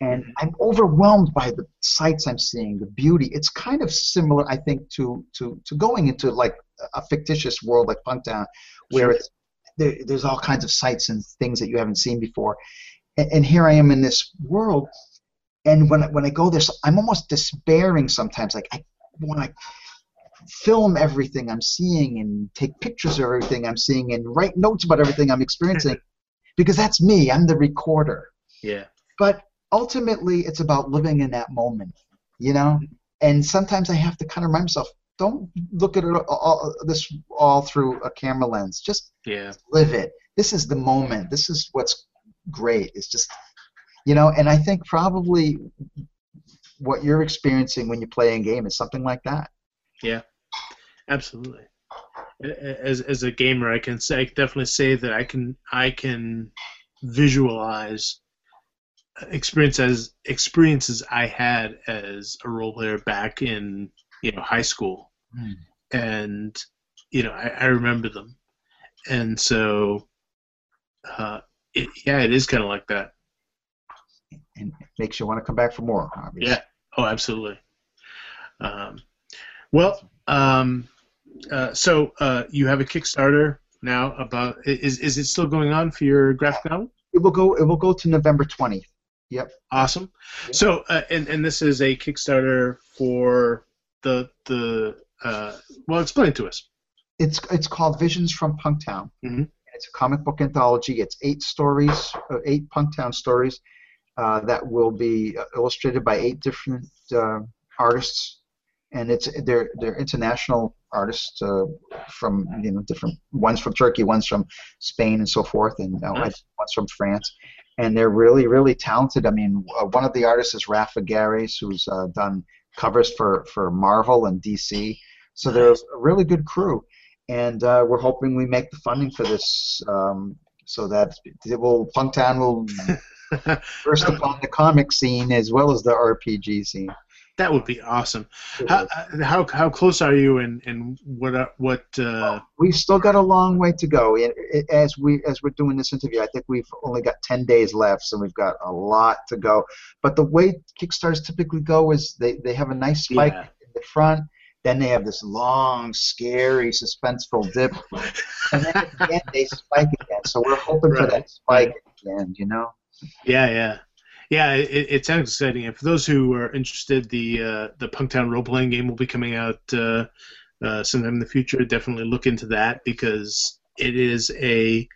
and I'm overwhelmed by the sights I'm seeing, the beauty. It's kind of similar, I think, to to to going into like a fictitious world like Punktown, where sure. it's, there, there's all kinds of sights and things that you haven't seen before, and, and here I am in this world. And when I, when I go there, I'm almost despairing sometimes. Like I want to film everything I'm seeing and take pictures of everything I'm seeing and write notes about everything I'm experiencing, because that's me. I'm the recorder. Yeah. But ultimately, it's about living in that moment, you know. And sometimes I have to kind of remind myself: don't look at it all, all, this all through a camera lens. Just yeah. live it. This is the moment. This is what's great. It's just. You know, and I think probably what you're experiencing when you play a game is something like that. Yeah, absolutely. As as a gamer, I can say, I can definitely say that I can I can visualize experiences experiences I had as a role player back in you know high school, mm. and you know I, I remember them, and so uh, it, yeah, it is kind of like that. And it makes you want to come back for more, obviously. Yeah. Oh, absolutely. Um, well, um, uh, so uh, you have a Kickstarter now. About is is it still going on for your graphic novel? It will go. It will go to November twentieth. Yep. Awesome. Yep. So, uh, and and this is a Kickstarter for the the. Uh, well, explain it to us. It's it's called Visions from Punktown. Mm-hmm. It's a comic book anthology. It's eight stories, eight Punktown stories. Uh, that will be illustrated by eight different uh, artists, and it's they're they're international artists uh, from you know different ones from Turkey, ones from Spain, and so forth, and uh, nice. ones from France, and they're really really talented. I mean, uh, one of the artists is Rafa Gares, who's uh, done covers for for Marvel and D C. So they're a really good crew, and uh, we're hoping we make the funding for this, um, so that it will Punktown will. First upon the comic scene as well as the R P G scene. That would be awesome. How how, how close are you, and and what uh, what? Uh... Well, we've still got a long way to go. It, it, as we as we're doing this interview, I think we've only got ten days left, so we've got a lot to go. But the way Kickstarters typically go is they they have a nice spike yeah. in the front. Then they have this long, scary, suspenseful dip, and then at the end they spike again. So we're hoping right. for that spike at the end, you know. Yeah, yeah, yeah. It, it sounds exciting. And for those who are interested, the uh, the Punktown role playing game will be coming out uh, uh, sometime in the future. Definitely look into that, because it is a,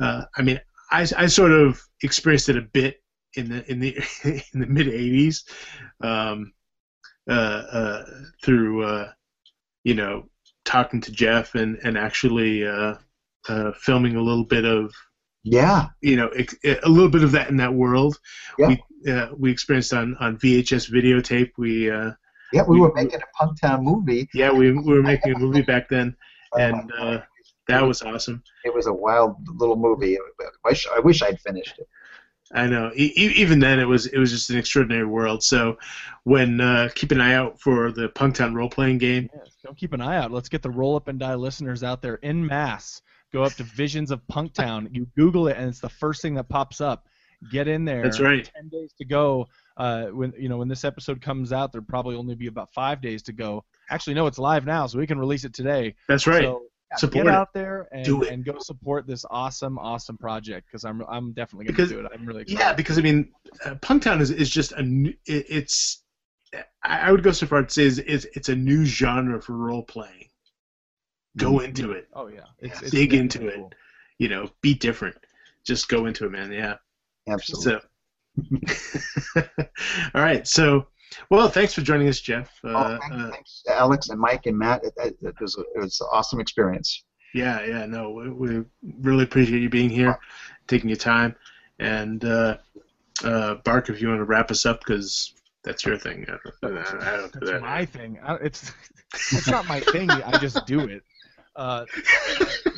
uh, I mean, I, I sort of experienced it a bit in the in the in the mid eighties, um, uh, uh, through uh, you know, talking to Jeff and and actually uh, uh, filming a little bit of yeah you know ex a little bit of that in that world. Yeah. We uh, we experienced on on V H S videotape. We uh, yeah we, we were making a Punktown movie. Yeah, we, we were making a movie back then, and uh, that was awesome. It was a wild little movie. I wish I wish I'd finished it. I know. E even then, it was it was just an extraordinary world. So, when uh, keep an eye out for the Punktown role playing game. Yes, don't keep an eye out. Let's get the Roll Up and Die listeners out there in mass. Go up to Visions of Punktown. You Google it, and it's the first thing that pops up. Get in there. That's right. Ten days to go. Uh, when you know when this episode comes out, there'll probably only be about five days to go. Actually, no, it's live now, so we can release it today. That's right. So, Support Get out it. there and, do it. and go support this awesome, awesome project because I'm I'm definitely going to do it. I'm really excited. Yeah, because I mean, uh, Punktown is is just a new, it, it's I would go so far to say is it's, it's a new genre for role playing. Go into it. Oh yeah, it's, yeah. It's dig into cool. it. You know, be different. Just go into it, man. Yeah, absolutely. So, all right, so. Well, thanks for joining us, Jeff. Uh, oh, thanks, uh, thanks, Alex and Mike and Matt. It, it, it, was, it was an awesome experience. Yeah, yeah, no, we, we really appreciate you being here, taking your time. And, uh, uh, Bark, if you want to wrap us up, because that's your thing. I don't, I don't do that. That's my thing. I, it's, it's not my thing. I just do it. Uh,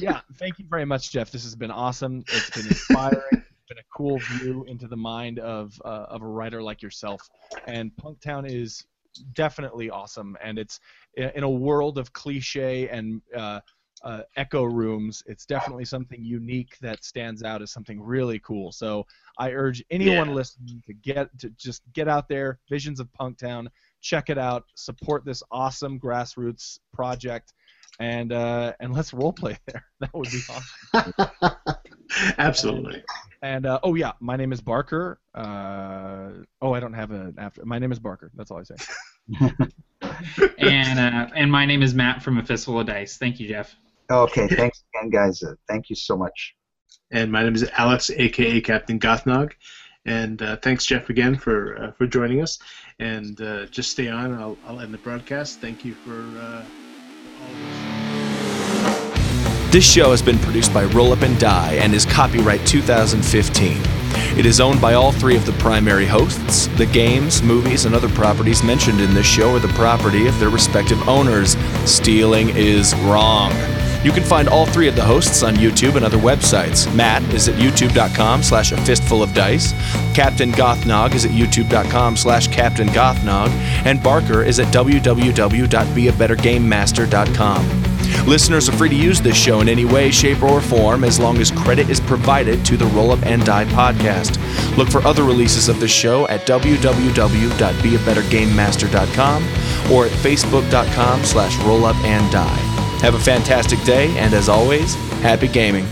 yeah, thank you very much, Jeff. This has been awesome. It's been inspiring. Been a cool view into the mind of uh, of a writer like yourself, and Punktown is definitely awesome. And it's in a world of cliche and uh, uh, echo rooms. It's definitely something unique that stands out as something really cool. So I urge anyone yeah. listening to get to just get out there. Visions of Punktown. Check it out. Support this awesome grassroots project. And uh, and let's roleplay there. That would be awesome. Absolutely. And, and uh, oh yeah, my name is Barker. Uh, oh, I don't have an after. My name is Barker. That's all I say. and uh, and my name is Matt from A Fistful of Dice. Thank you, Jeff. Okay, thanks again, guys. Uh, thank you so much. And my name is Alex, aka Captain Gothnog. And uh, thanks, Jeff, again for uh, for joining us. And uh, just stay on. I'll I'll end the broadcast. Thank you for. Uh, This show has been produced by Roll Up and Die and is copyright two thousand fifteen. It is owned by all three of the primary hosts. The games, movies, and other properties mentioned in this show are the property of their respective owners. Stealing is wrong. You can find all three of the hosts on YouTube and other websites. Matt is at youtube dot com slash a fistful of dice. Captain Gothnog is at youtube dot com slash captain gothnog. And Barker is at w w w dot be a better game master dot com. Listeners are free to use this show in any way, shape, or form as long as credit is provided to the Roll Up and Die podcast. Look for other releases of this show at w w w dot be a better game master dot com or at facebook dot com slash roll up and die. Have a fantastic day, and as always, happy gaming.